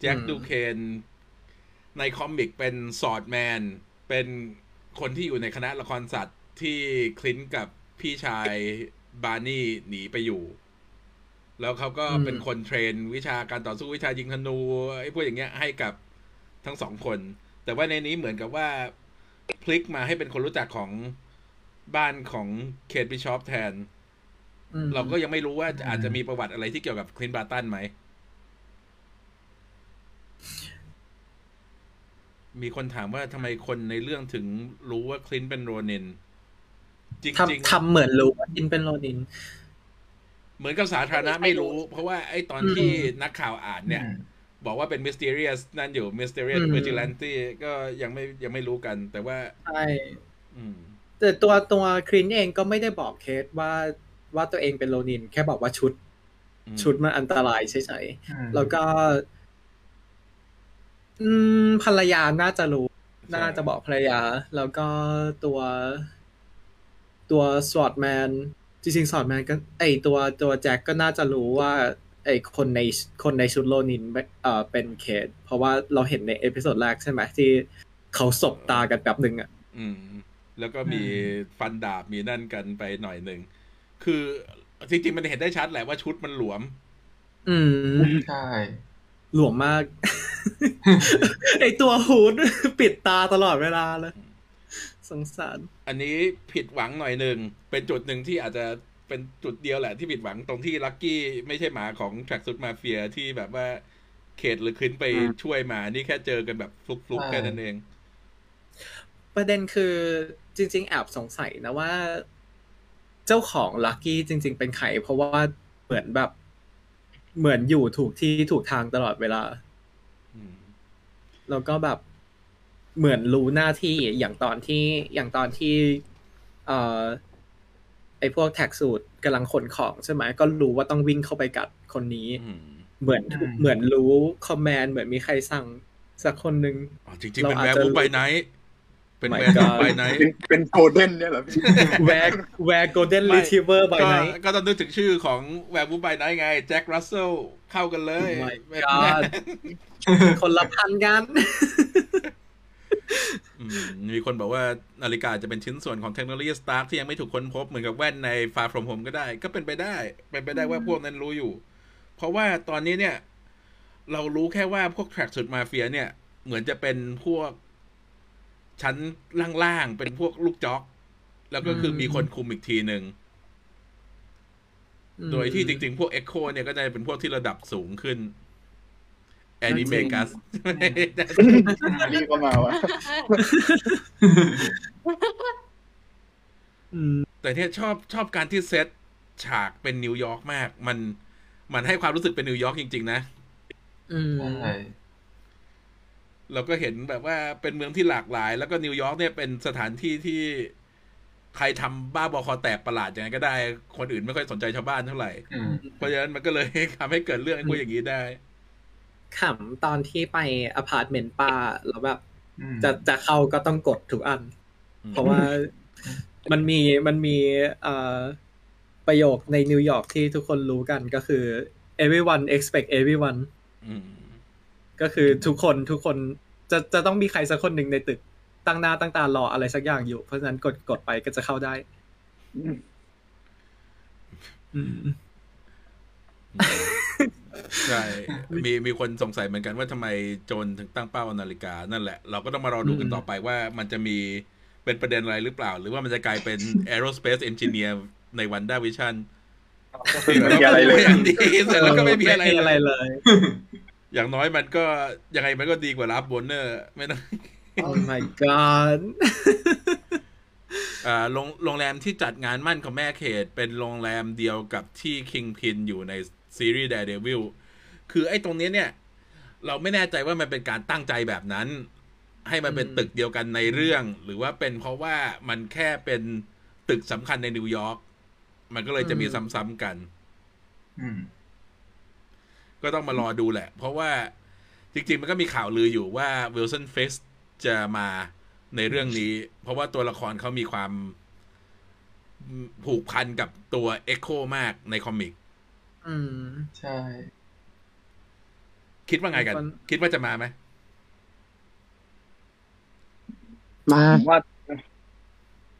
แจ็คดูเคนในคอมิกเป็นสอดแมนเป็นคนที่อยู่ในคณะละครสัตว์ที่คลินต์กับพี่ชายบาร์นี่หนีไปอยู่แล้วเขาก็เป็นคนเทรนวิชาการต่อสู้วิชายิงธนูไอ้พวกอย่างเงี้ยให้กับทั้งสองคนแต่ว่าในนี้เหมือนกับว่าพลิกมาให้เป็นคนรู้จักของบ้านของเคทบิชอปแทนเราก็ยังไม่รู้ว่าอาจจะมีประวัติอะไรที่เกี่ยวกับคลินต์ บาร์ตันไหมมีคนถามว่าทำไมคนในเรื่องถึงรู้ว่าคลินต์เป็นโรนินจริงๆทำเหมือนรู้ว่าคลินต์เป็นโรนินเหมือนกับสาธารณะไม่รู้เพราะว่าไอ้ตอนที่นักข่าวอ่านเนี่ยบอกว่าเป็น mysterious นั่นอยู่ mysterious vigilante ก็ยังไม่ยังไม่รู้กันแต่ว่าใช่แต่ตัวตัวคลินต์เองก็ไม่ได้บอกเคทว่าว่าตัวเองเป็นโรนินแค่บอกว่าชุดชุดมันอันตรายเฉยๆแล้วก็ภรรยาน่าจะรู้น่าจะบอกภรรยาแล้วก็ตัวตัวสวอตแมนจริงๆสวอตแมนก็ไอตัวตัวแจ็คก็น่าจะรู้ว่าไอคนในคนในชุดโรนินเอ่อเป็นเคทเพราะว่าเราเห็นในเอพิโซดแรกใช่ไหมที่เขาสบตากันแบบนึงอ่ะอืมแล้วก็มีฟันดาบมีนั่นกันไปหน่อยนึงคือจริงๆมันเห็นได้ชัดแหละว่าชุดมันหลวมอืมใช่หลวมมากไอตัวฮูดปิดตาตลอดเวลาเลยสงสารอันนี้ผิดหวังหน่อยนึงเป็นจุดหนึ่งที่อาจจะเป็นจุดเดียวแหละที่ผิดหวังตรงที่ลักกี้ไม่ใช่หมาของแทร็กซุดมาเฟียที่แบบว่าเขตหรือขึ้นไปช่วยมานี่แค่เจอกันแบบฟลุกๆกันนั่นเองประเด็นคือจริงๆแอบสงสัยนะว่าเจ้าของลักกี้จริงๆเป็นใครเพราะว่าเหมือนแบบเหมือนอยู่ถูกที่ถูกทางตลอดเวลาแล้วก็แบบเหมือนรู้หน้าที่อย่างตอนที่อย่างตอนที่เอ่อไอ้พวกแท็กสูตรกำลังขนของใช่ไหมก็รู้ว่าต้องวิ่งเข้าไปกัดคนนี้เหมือนเหมือนรู้คอมแมนด์เหมือนมีใครสั่งสักคนนึงอ๋อจริงๆเป็นแวร์วูฟไบไนท์เป็นแวร์วูฟไบไนท์เป็นโกลเด้นเนี่ยเหรอแวร์แวร์โกลเด้นรีทรีฟเวอร์ไบไนท์ก็ต้องนึกถึงชื่อของแวร์วูฟไบไนท์ไงแจ็ครัสเซลเข้ากันเลยคนละพันกันมีคนบอกว่านาฬิกาจะเป็นชิ้นส่วนของเทคโนโลยี Stark ที่ยังไม่ถูกค้นพบเหมือนกับแว่นใน Far From Home ก็ได้ก็เป็นไปได้เป็นไปได้ว่าพวกนั้นรู้อยู่เพราะว่าตอนนี้เนี่ยเรารู้แค่ว่าพวกแทร็กสุดมาเฟียเนี่ยเหมือนจะเป็นพวกชั้นล่างๆเป็นพวกลูกจ๊อกแล้วก็คือมีคนคุมอีกทีนึงโดยที่จริงๆพวก Echo เนี่ยก็จะเป็นพวกที่ระดับสูงขึ้นแอนิเมกัสนี่ก็มาวะแต่เนี่ยชอบชอบการที่เซตฉากเป็นนิวยอร์กมากมันมันให้ความรู้สึกเป็นนิวยอร์กจริงๆนะเราก็เห็นแบบว่าเป็นเมืองที่หลากหลายแล้วก็นิวยอร์กเนี่ยเป็นสถานที่ที่ใครทำบ้าบอคอแตกประหลาดอย่างนั้นก็ได้คนอื่นไม่ค่อยสนใจชาวบ้านเท่าไหร่เพราะฉะนั้นมันก็เลยทำให้เกิดเรื่องพวกอย่างนี้ได้ขำตอนที่ไปอพาร์ตเมนต์ป้าแล้วแบบจะจะเข้าก็ต้องกดทุกอันเพราะว่ามันมีมันมีเอ่อประโยคในนิวยอร์กที่ทุกคนรู้กันก็คือ everyone expect everyone ก็คือทุกคนทุกคนจะจะต้องมีใครสักคนหนึ่งในตึกตั้งหน้าตั้งตารออะไรสักอย่างอยู่เพราะฉะนั้นกดกดไปก็จะเข้าได้ใช่มีมีคนสงสัยเหมือนกันว่าทำไมโจรถึงตั้งเป้านาฬิกานั่นแหละเราก็ต้องมารอดูกันต่อไปว่ามันจะมีเป็นประเด็นอะไรหรือเปล่าหรือว่ามันจะกลายเป็น Aerospace Engineer ใน WandaVision ไม่มีอะไรเลยเสร็จแล้วก็ไม่มีอะไรเลย อย่างน้อยมันก็ยังไงมันก็ดีกว่ารับโบนัสไม่ต้อง Oh my god อ่าโรงแรมที่จัดงานมั่นของแม่เขตเป็นโรงแรมเดียวกับที่คิงพินอยู่ในซีรีส์ Daredevil คือไอ้ตรงนี้เนี่ยเราไม่แน่ใจว่ามันเป็นการตั้งใจแบบนั้นให้มันเป็นตึกเดียวกันในเรื่องหรือว่าเป็นเพราะว่ามันแค่เป็นตึกสำคัญในนิวยอร์กมันก็เลยจะมีซ้ำๆกันก็ต้องมารอดูแหละเพราะว่าจริงๆมันก็มีข่าวลืออยู่ว่าวิลสันเฟสจะมาในเรื่องนี้เพราะว่าตัวละครเขามีความผูกพันกับตัว Echo มากในคอมิกอืมใช่คิดว่าไงกันคิดว่าจะมาไหมมาว่า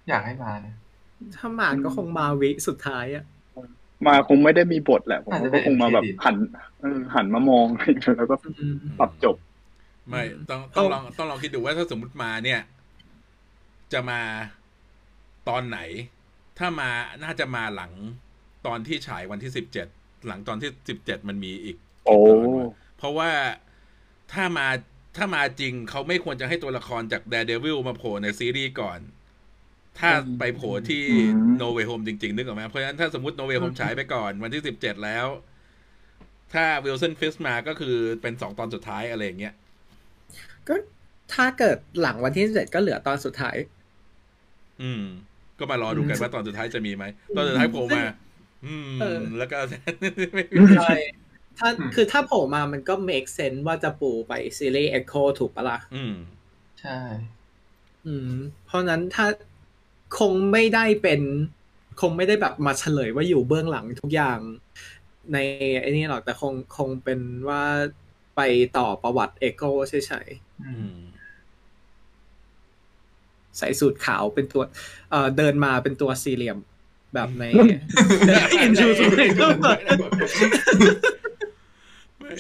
อยากให้มานะถ้ามาก็คงมาวิสุดท้ายอะมาคงไม่ได้มีบทแหละผมก็คงมาแบบหันหันมามองแล้วก็ปรับจบไม่ต้องต้องลองต้องลองคิดดูว่าถ้าสมมุติมาเนี่ยจะมาตอนไหนถ้ามาน่าจะมาหลังตอนที่ฉายวันที่สิบเจ็ดหลังตอนที่สิบเจ็ดมันมีอีกโอ้เพราะว่าถ้ามาถ้ามาจริงเขาไม่ควรจะให้ตัวละครจาก Daredevil มาโผล่ในซีรีส์ก่อนถ้าไปโผล่ที่ No Way Home จริงๆนึกออกไหมเพราะฉะนั้นถ้าสมมุติ No Way Home ฉายไปก่อนวันที่สิบเจ็ดแล้วถ้า Wilson Fisk มาก็คือเป็นสองตอนสุดท้ายอะไรอย่างเงี้ยก็ถ้าเกิดหลังวันที่สิบเจ็ดก็เหลือตอนสุดท้ายอืมก็มารอดูกันว่าตอนสุดท้ายจะมีไหมตอนสุดท้ายโผล่มาอืมแล้วก็ใช่ถ้าคือถ้าโผล่มามันก็ make sense ว่าจะปูไปซีรีส์ Echo ถูกปะล่ะอืมใช่อืมเพราะนั้นถ้าคงไม่ได้เป็นคงไม่ได้แบบมาเฉลยว่าอยู่เบื้องหลังทุกอย่างในไอ้นี่หรอกแต่คงคงเป็นว่าไปต่อประวัติ Echo เฉยๆอืมใส่สูทขาวเป็นตัวเอ่อเดินมาเป็นตัวสี่เหลี่ยมแบบในอินชูสุด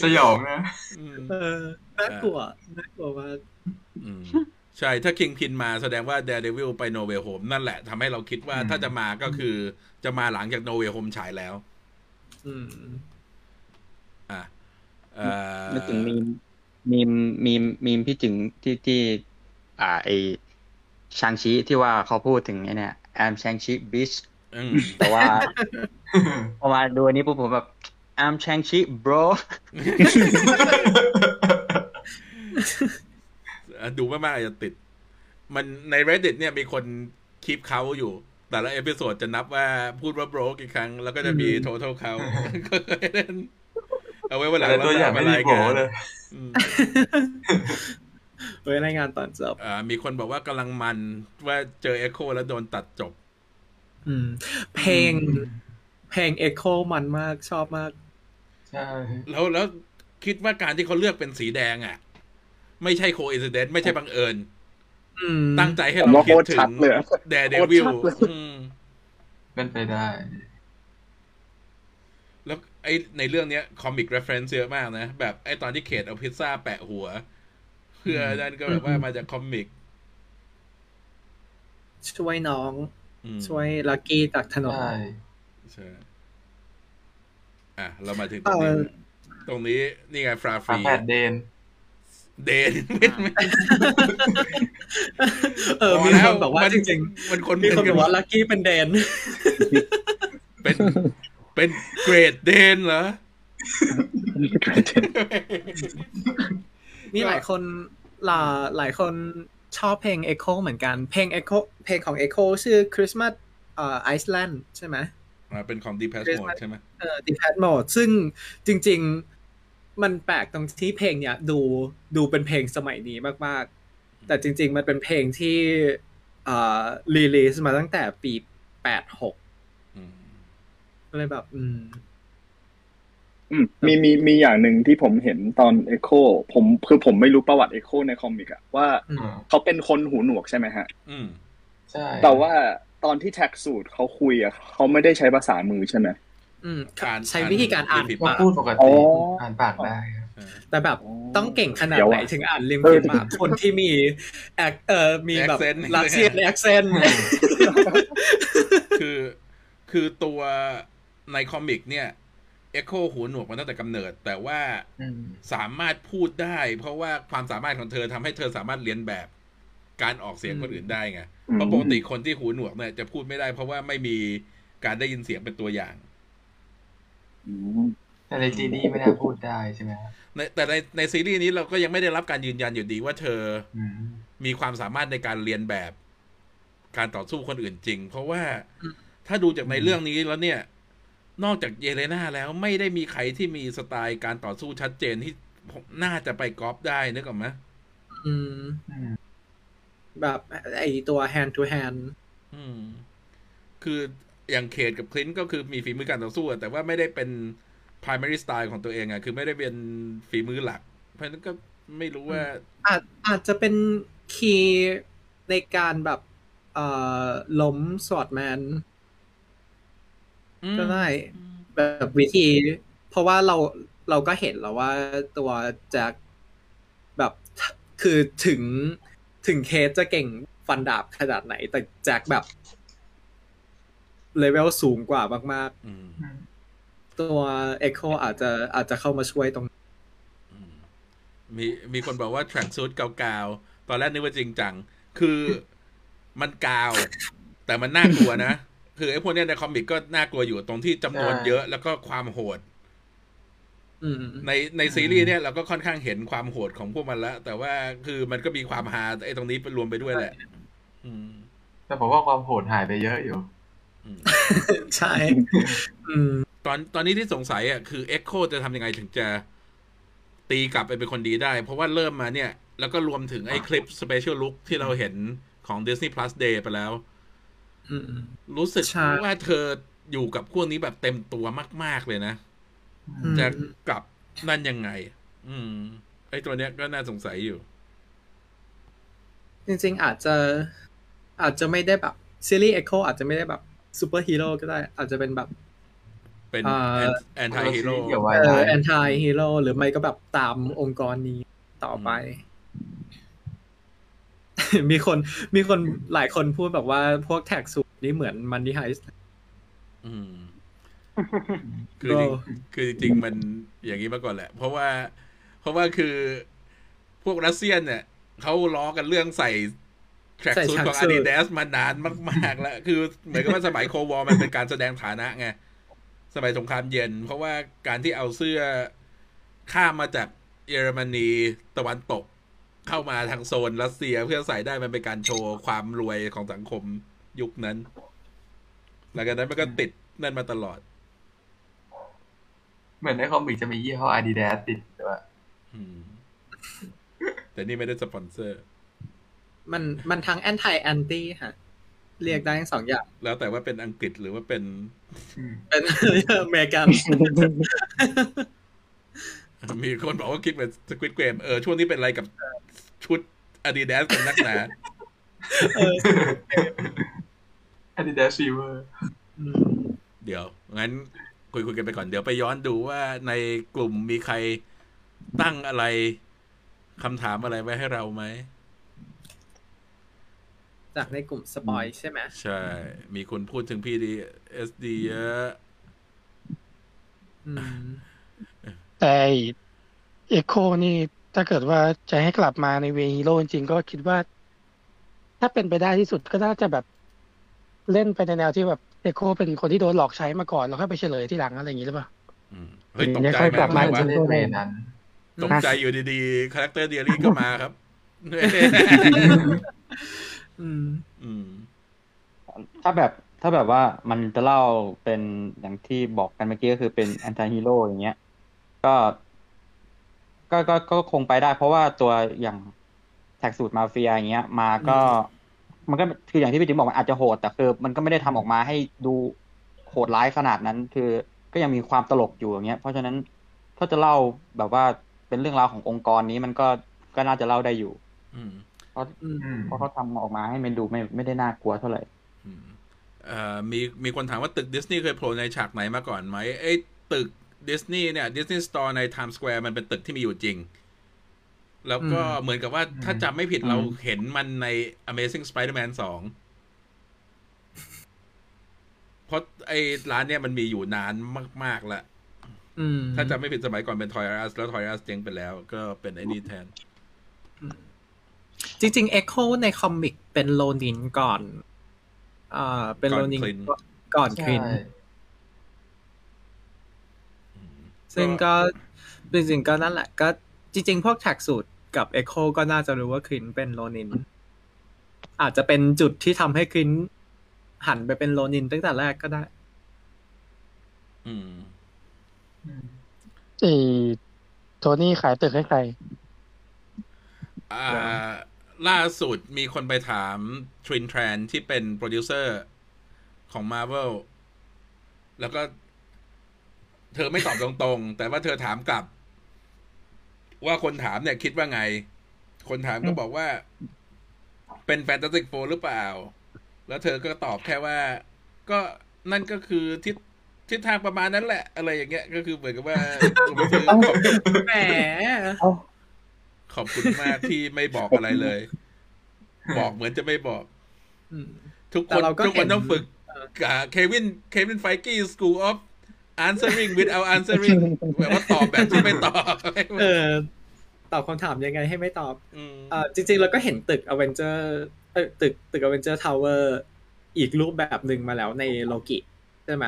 สยองนะน่ากลัวน่ากลัวมากใช่ถ้าคิงพินมาแสดงว่า Daredevil ไป No Way Home นั่นแหละทำให้เราคิดว่าถ้าจะมาก็คือจะมาหลังจาก No Way Home ฉายแล้วอืมอ่ะนึกถึงมีมมีมมีมมีมพี่จึงที่ที่อ่าไอชางชีที่ว่าเขาพูดถึงไอ้เนี่ย I'm Shang-Chi bitch แต่ว่าพอมาดูอันนี้ปุ๊บผมแบบI'm Shang-Chi bro ดูมากๆอาจจะติดมันใน Reddit เนี่ยมีคนคีปเค้าอยู่แต่ละเอพิโซดจะนับว่าพูดว่า bro กี่ครั้งแล้วก็จะมี total เค้าเอาไว้วันหลังเราจะมารายงานโดยรายงานตอนจบอ่ามีคนบอกว่ากำลังมันว่าเจอ Echo แล้วโดนตัดจบอืมเพลงเพลง Echo มันมากชอบมากใช่แล้วแล้วคิดว่าการที่เขาเลือกเป็นสีแดงอ่ะไม่ใช่ coincidence ไม่ใช่บังเอิญตั้งใจให้เราคิดถึง Daredevil เป็นไปได้แล้วไอ้ในเรื่องเนี้ย comic reference เยอะมากนะแบบไอ้ตอนที่เขตเอาพิซซ่าแปะหัวเพื่อนั่นก็แบบว่ามาจากคอมิกช่วยน้องช่วยลักกี้จากถนนใช่อ่ะเรามาถึงตรงนี้ตรงนี้นี่ไงฟราฟรีเดนเดนเออมีคนบอกว่าจริงๆมันคนมีคนบอกว่าลักกี้เป็นเดนเป็นเป็นเกรดเดนเหรอมีหลายคนหลายหลายคนชอบเพลง Echo เหมือนกันเพลง Echo เพลงของ Echo ชื่อ Christmas เอ่อ Iceland ใช่ไหมอ่าเป็นของ Deep Past Mode ใช่ไหมเออ Deep Past Mode ซึ่งจริงๆมันแปลกตรงที่เพลงเนี่ยดูดูเป็นเพลงสมัยนี้มากๆแต่จริงๆมันเป็นเพลงที่เอ่อ release มาตั้งแต่ปีแปดหกอืมก็เลยแบบอืมมีมีมีอย่างหนึ่งที่ผมเห็นตอน Echo ผมคือผมไม่รู้ประวัติ Echo ในคอมิกอะว่าเขาเป็นคนหูหนวกใช่ไหมฮะใช่แต่ว่าตอนที่แท็กสูตรเขาคุยอะเขาไม่ได้ใช้ภาษามือใช่ไหมใช้วิธีการอ่านปากพูดปกติอ่านปากได้แต่แบบต้องเก่งขนาดไหนถึงอ่านริมฝีปากคนที่มีแอคเอ่อมีแบบลักเซียนแอคเซนต์คือคือตัวในคอมิกเนี่ย Echo หูหนวกมาตั้งแต่กำเนิดแต่ว่าสามารถพูดได้เพราะว่าความสามารถของเธอทำให้เธอสามารถเรียนแบบการออกเสียงคนอื่นได้ไงเพราะปกติคนที่หูหนวกเนี่ยจะพูดไม่ได้เพราะว่าไม่มีการได้ยินเสียงเป็นตัวอย่างแต่ในซีรีส์ไม่น่าพูดได้ใช่ไหมในแต่ในในซีรีส์นี้เราก็ยังไม่ได้รับการยืนยันอยู่ดีว่าเธอมีความสามารถในการเรียนแบบการต่อสู้คนอื่นจริงเพราะว่าถ้าดูจากในเรื่องนี้แล้วเนี่ยนอกจากเยเลน่าแล้วไม่ได้มีใครที่มีสไตล์การต่อสู้ชัดเจนที่น่าจะไปก๊อปได้นึกออกไหมอืมแบบไอตัว hand to hand อืมคืออย่างเคทกับคลินต์ก็คือมีฝีมือการต่อสู้แต่ว่าไม่ได้เป็น primary style ของตัวเองอะคือไม่ได้เป็นฝีมือหลักเพราะฉะนั้นก็ไม่รู้ว่าอาจอาจจะเป็นคีย์ในการแบบเอ่อล้มสวอร์ดแมนก็ได้แบบวิธีเพราะว่าเราเราก็เห็นแล้วว่าตัวแจ็คแบบคือถึงถึงเคสจะเก่งฟันดาบขนาดไหนแต่แจ็คแบบเลเวลสูงกว่ามากๆตัว Echo อาจจะอาจจะเข้ามาช่วยตรงมีมีคนบอกว่าแทร็กซูทกาวๆตอนแรกนึกว่าจริงจังคือมันกาวแต่มันน่ากลัวนะคือไอ้พวกนี้ในคอมิกก็น่ากลัวอยู่ตรงที่จำนวนเยอะแล้วก็ความโหดในในซีรีส์เนี่ยเราก็ค่อนข้างเห็นความโหดของพวกมันแล้วแต่ว่าคือมันก็มีความฮาไอ้ตรงนี้รวมไปด้วยแหละแต่ผมว่าความโหดหายไปเยอะอยู่ใช่ตอนตอนนี้ที่สงสัยอ่ะคือ Echo จะทำยังไงถึงจะตีกลับไปเป็นคนดีได้เพราะว่าเริ่มมาเนี่ยแล้วก็รวมถึงไอ้คลิป Special Look ที่เราเห็นของ Disney Plus Day ไปแล้วรู้สึกว่าเธออยู่กับพวกนี้แบบเต็มตัวมากๆเลยนะจะกลับนั่นยังไงอืมไอ้ตัวเนี้ยก็น่าสงสัยอยู่จริงๆอาจจะอาจจะไม่ได้แบบซีรีส์ Echo อาจจะไม่ได้แบบซูเปอร์ฮีโร่ก็ได้อาจจะเป็นแบบเป็นแอนตี้ฮีโร่เออแอนตี้ฮีโร่หรือไม่ก็แบบตามองค์กรนี้ต่อไปมีคนมีคนหลายคนพูดแบบว่าพวกแท็กสูตรนี่เหมือนมันนี่ไฮส์คือคือจริงมันอย่างนี้มาก่อนแหละเพราะว่าเพราะว่าคือพวกรัสเซียนเนี่ยเขาล้อกันเรื่องใส่แท็กสูตรของอาดิดาสมานานมากๆแล้วคือเหมือนกับว่าสมัยโควอร์มันเป็นการแสดงฐานะไงสมัยสงครามเย็นเพราะว่าการที่เอาเสื้อข้ามมาจากเยอรมนีตะวันตกเข้ามาทางโซนรัสเซียเพื่อใส่ได้มันเป็นการโชว์ความรวยของสังคมยุคนั้นหลังจากนั้นมันก็ติดนั่นมาตลอดเหมือนในคอมมิกจะมียี่ห้อ Adidas ติดแต่ว่าแต่นี่ไม่ได้สปอนเซอร์มันมันทั้งแอนตี้แอนตี้ฮะเรียกได้ทั้งสองอย่างแล้วแต่ว่าเป็นอังกฤษหรือว่าเป็นเป็นอเมริกันมีคนบอกว่าคิดเหมือนสควิดเกมเออช่วงนี้เป็นอะไรกับชุด Adidas กันนักหนาเออ Adidas Fever เดี๋ยวงั้นคุยคุยกันไปก่อนเดี๋ยวไปย้อนดูว่าในกลุ่มมีใครตั้งอะไรคำถามอะไรไว้ให้เราไหมจากในกลุ่มสปอยใช่ไหมใช่มีคนพูดถึง พี ดี เอส ดี เยอะแต่ Echo นี่ถ้าเกิดว่าจะให้กลับมาในเวฮีโร่จริงๆก็คิดว่าถ้าเป็นไปได้ที่สุดก็น่าจะแบบเล่นไปในแนวที่แบบ Echo เป็นคนที่โดนหลอกใช้มาก่อนแล้วค่อยไปเฉลยที่หลังอะไรอย่างนี้หรือเปล่าอืมเฮ้ยตกใจกลับมาจริงๆเลยนั้นตกใจอยู่ดีๆคาแรคเตอร์เดียรี่ก็มาครับอืมอืมถ้าแบบถ้าแบบว่ามันจะเล่าเป็นอย่างที่บอกกันเมื่อกี้ก็คือเป็นแอนตี้ฮีโร่อย่างเงี้ยก็ก็ก็ก็คงไปได้เพราะว่าตัวอย่างแท็กสูตรมาเฟียอย่างเงี้ยมาก็มันก็คืออย่างที่พี่ติ๋มบอกมันอาจจะโหดแต่คือมันก็ไม่ได้ทำออกมาให้ดูโหดร้ายขนาดนั้นคือก็ยังมีความตลกอยู่อย่างเงี้ยเพราะฉะนั้นถ้าจะเล่าแบบว่าเป็นเรื่องราวขององค์กรนี้มันก็ก็น่าจะเล่าได้อยู่เพราะเพราะเขาทำออกมาให้มันดูไม่ไม่ได้น่ากลัวเท่าไหร่มีมีคนถามว่าตึกดิสนีย์เคยโผล่ในฉากไหนมาก่อนไหมไอ้ตึกดิสนีย์เนี่ยดิสนีย์สโตร์ใน Times Square มันเป็นตึกที่มีอยู่จริงแล้วก็เหมือนกับว่าถ้าจำไม่ผิดเราเห็นมันใน Amazing Spider-Man สองเพราะไอ้ร้านเนี่ยมันมีอยู่นานมากๆแล้ว ถ้าจำไม่ผิดสมัยก่อนเป็นทอยอาร์สแล้วทอยอาร์สเจ๊งไปแล้วก็เป็นไอ้นี่แทนจริงๆ Echo ในคอมิกเป็นโลนินก่อนอ่าเป็นโลนินก่อนคลินซึ่งก็จริงๆก็นั่นแหละก็จริงๆพวกแท็กสูตรกับ Echo ก็น่าจะรู้ว่าคลินเป็นโลนินอาจจะเป็นจุดที่ทำให้คลินหันไปเป็นโลนินตั้งแต่แรกก็ได้อืมไอ้โทนี่ขายตึกให้ใครอ่าล่าสุดมีคนไปถามทรินแทรนที่เป็นโปรดิวเซอร์ของ Marvel แล้วก็เธอไม่ตอบตรงๆแต่ว่าเธอถามกลับว่าคนถามเนี่ยคิดว่าไงคนถามก็บอกว่าเป็นแฟนตาซีโฟร์หรือเปล่าแล้วเธอก็ตอบแค่ว่าก็นั่นก็คือทิศทิศทางประมาณนั้นแหละอะไรอย่างเงี้ยก็คือเหมือนกับว่าแหมขอบคุณมากที่ไม่บอกอะไรเลยบอกเหมือนจะไม่บอกทุกคนทุกคนต้องฝึกเควินเควินไฟกี้ School of Answering without answering แบบว่าตอบแบบที่ไม่ตอบเออตอบคำถามยังไงให้ไม่ตอบอ่าจริงๆเราก็เห็นตึก Avenger เอ่อตึกตึก Avenger Tower อีกรูปแบบหนึ่งมาแล้วในโลกิใช่ไหม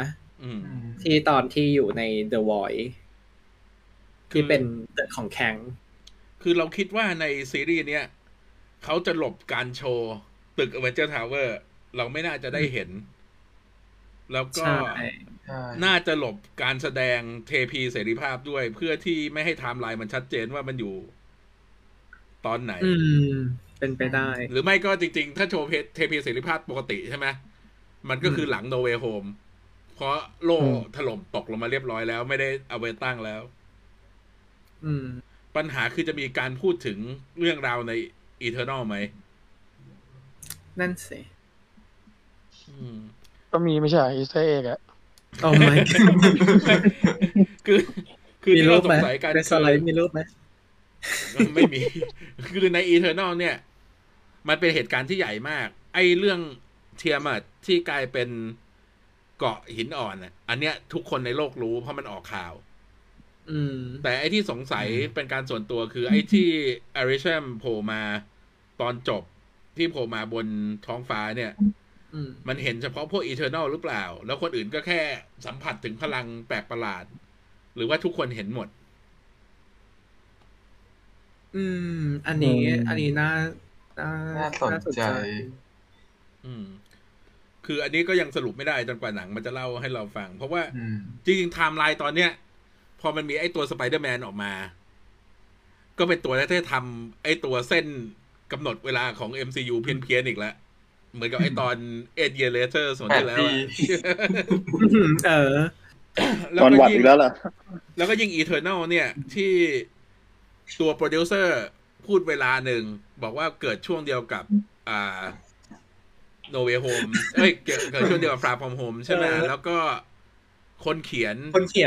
ที่ตอนที่อยู่ใน The Void ที่เป็นตึกของแคงคือเราคิดว่าในซีรีส์เนี้ยเขาจะหลบการโชว์ตึก Avenger Tower เราไม่น่าจะได้เห็นแล้วก็น่าจะหลบการแสดงเทพีเสรีภาพด้วยเพื่อที่ไม่ให้ไทม์ไลน์มันชัดเจนว่ามันอยู่ตอนไหนเป็นไปได้หรือไม่ก็จริงๆถ้าโชว์เทพีเสรีภาพปกติใช่ไหมมันก็คือหลัง No Way Home เพราะโล่ถล่มตกลงมาเรียบร้อยแล้วไม่ได้เอาไว้ตั้งแล้วปัญหาคือจะมีการพูดถึงเรื่องราวใน Eternal ไหมนั่นสิก็มีไม่ใช่ Easter Egg อ่ะอ๋อไม่คือคือที่เราสงสัยกันในสไลด์มีรูปไหมไม่มีคือใน Eternal เนี่ยมันเป็นเหตุการณ์ที่ใหญ่มากไอ้เรื่องเทียมัดที่กลายเป็นเกาะหินอ่อนอันเนี้ยทุกคนในโลกรู้เพราะมันออกข่าวแต่ไอ้ที่สงสัยเป็นการส่วนตัวคือไอ้ที่อาริชัมโผล่มาตอนจบที่โผล่มาบนท้องฟ้าเนี่ยมันเห็นเฉพาะพวก Eternal หรือเปล่าแล้วคนอื่นก็แค่สัมผัสถึงพลังแปลกประหลาดหรือว่าทุกคนเห็นหมดอืมอันนี้อันนี้น่าน่าสนใจอืมคืออันนี้ก็ยังสรุปไม่ได้จนกว่าหนังมันจะเล่าให้เราฟังเพราะว่าจริงๆไทม์ไลน์ตอนเนี้ยพอมันมีไอ้ตัวสไปเดอร์แมนออกมาก็เป็นตัวที่ทำไอ้ตัวเส้นกำหนดเวลาของ เอ็ม ซี ยู เพี้ยนๆอีกแล้วเหมือนกับไอ้ตอน Eight Years Later ส่วนที่แล้วเออตอนวัดอีกแล้วล่ะแล้วก็ยิ่ง Eternal เนี่ยที่ตัวโปรดิวเซอร์พูดเวลาหนึ่งบอกว่าเกิดช่วงเดียวกับอ่า No Way Home เอ้ยเกิดช่วงเดียวกับ Far From Home ใช่ไหมแล้วก็คนเขียน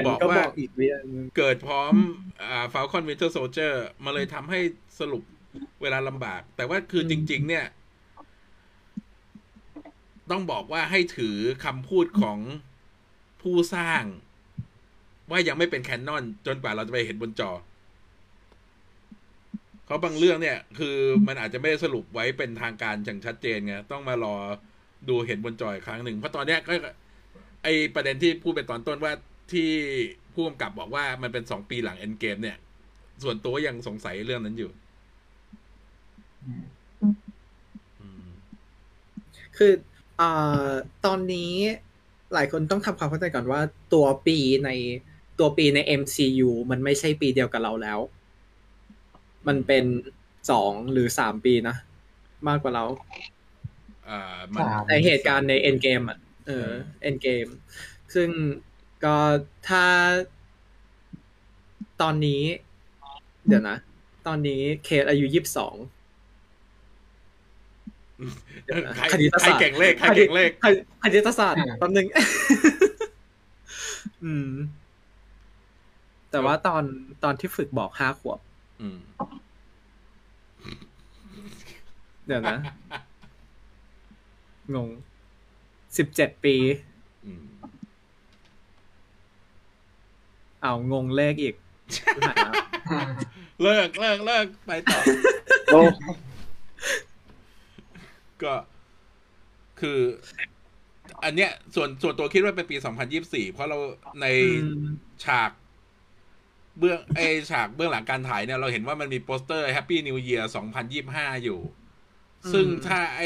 บอกว่าเกิดพร้อมอ่า Falcon Winter Soldier มาเลยทำให้สรุปเวลาลำบากแต่ว่าคือจริงๆเนี่ยต้องบอกว่าให้ถือคำพูดของผู้สร้างว่ายังไม่เป็นแคนนอนจนกว่าเราจะไปเห็นบนจอเขาบางเรื่องเนี่ยคือมันอาจจะไม่ได้สรุปไว้เป็นทางการอย่างชัดเจนไงต้องมารอดูเห็นบนจออีกครั้งหนึ่งเพราะตอนเนี้ยก็ไอประเด็นที่พูดไปตอนต้นว่าที่ผู้กำกับบอกว่ามันเป็นสองปีหลัง Endgame เนี่ยส่วนตัวยังสงสัยเรื่องนั้นอยู่คืออ่าตอนนี้หลายคนต้องทำความเข้าใจก่อนว่าตัวปีในตัวปีใน เอ็ม ซี ยู มันไม่ใช่ปีเดียวกับเราแล้วมันเป็นสองหรือสามปีนะมากกว่าเราอ่ามันในเหตุการณ์ใน Endgame อ่ะเออ Endgame ซึ่งก็ถ้าตอนนี้เดี๋ยวนะตอนนี้เคทอายุยี่สิบสองคณิตศาสตร์ใครเก่งเลขใครเก่งเลขคณิตศาสตร์ตอนนึงอืมแต่ว่าตอนตอนที่ฝึกบอกห้าขวบเดี๋ยวนะงงสิบเจ็ดปี เอางงเลขอีกเลิกเลิกเลิกไปต่อก็คืออันเนี้ยส่วนส่วนตัวคิดว่าเป็นปีสองพันยี่สิบสี่เพราะเราในฉากเบื้องไอฉากเบื้องหลังการถ่ายเนี่ยเราเห็นว่ามันมีโปสเตอร์ Happy New Year สองพันยี่สิบห้าอยู่ซึ่งถ้าไอ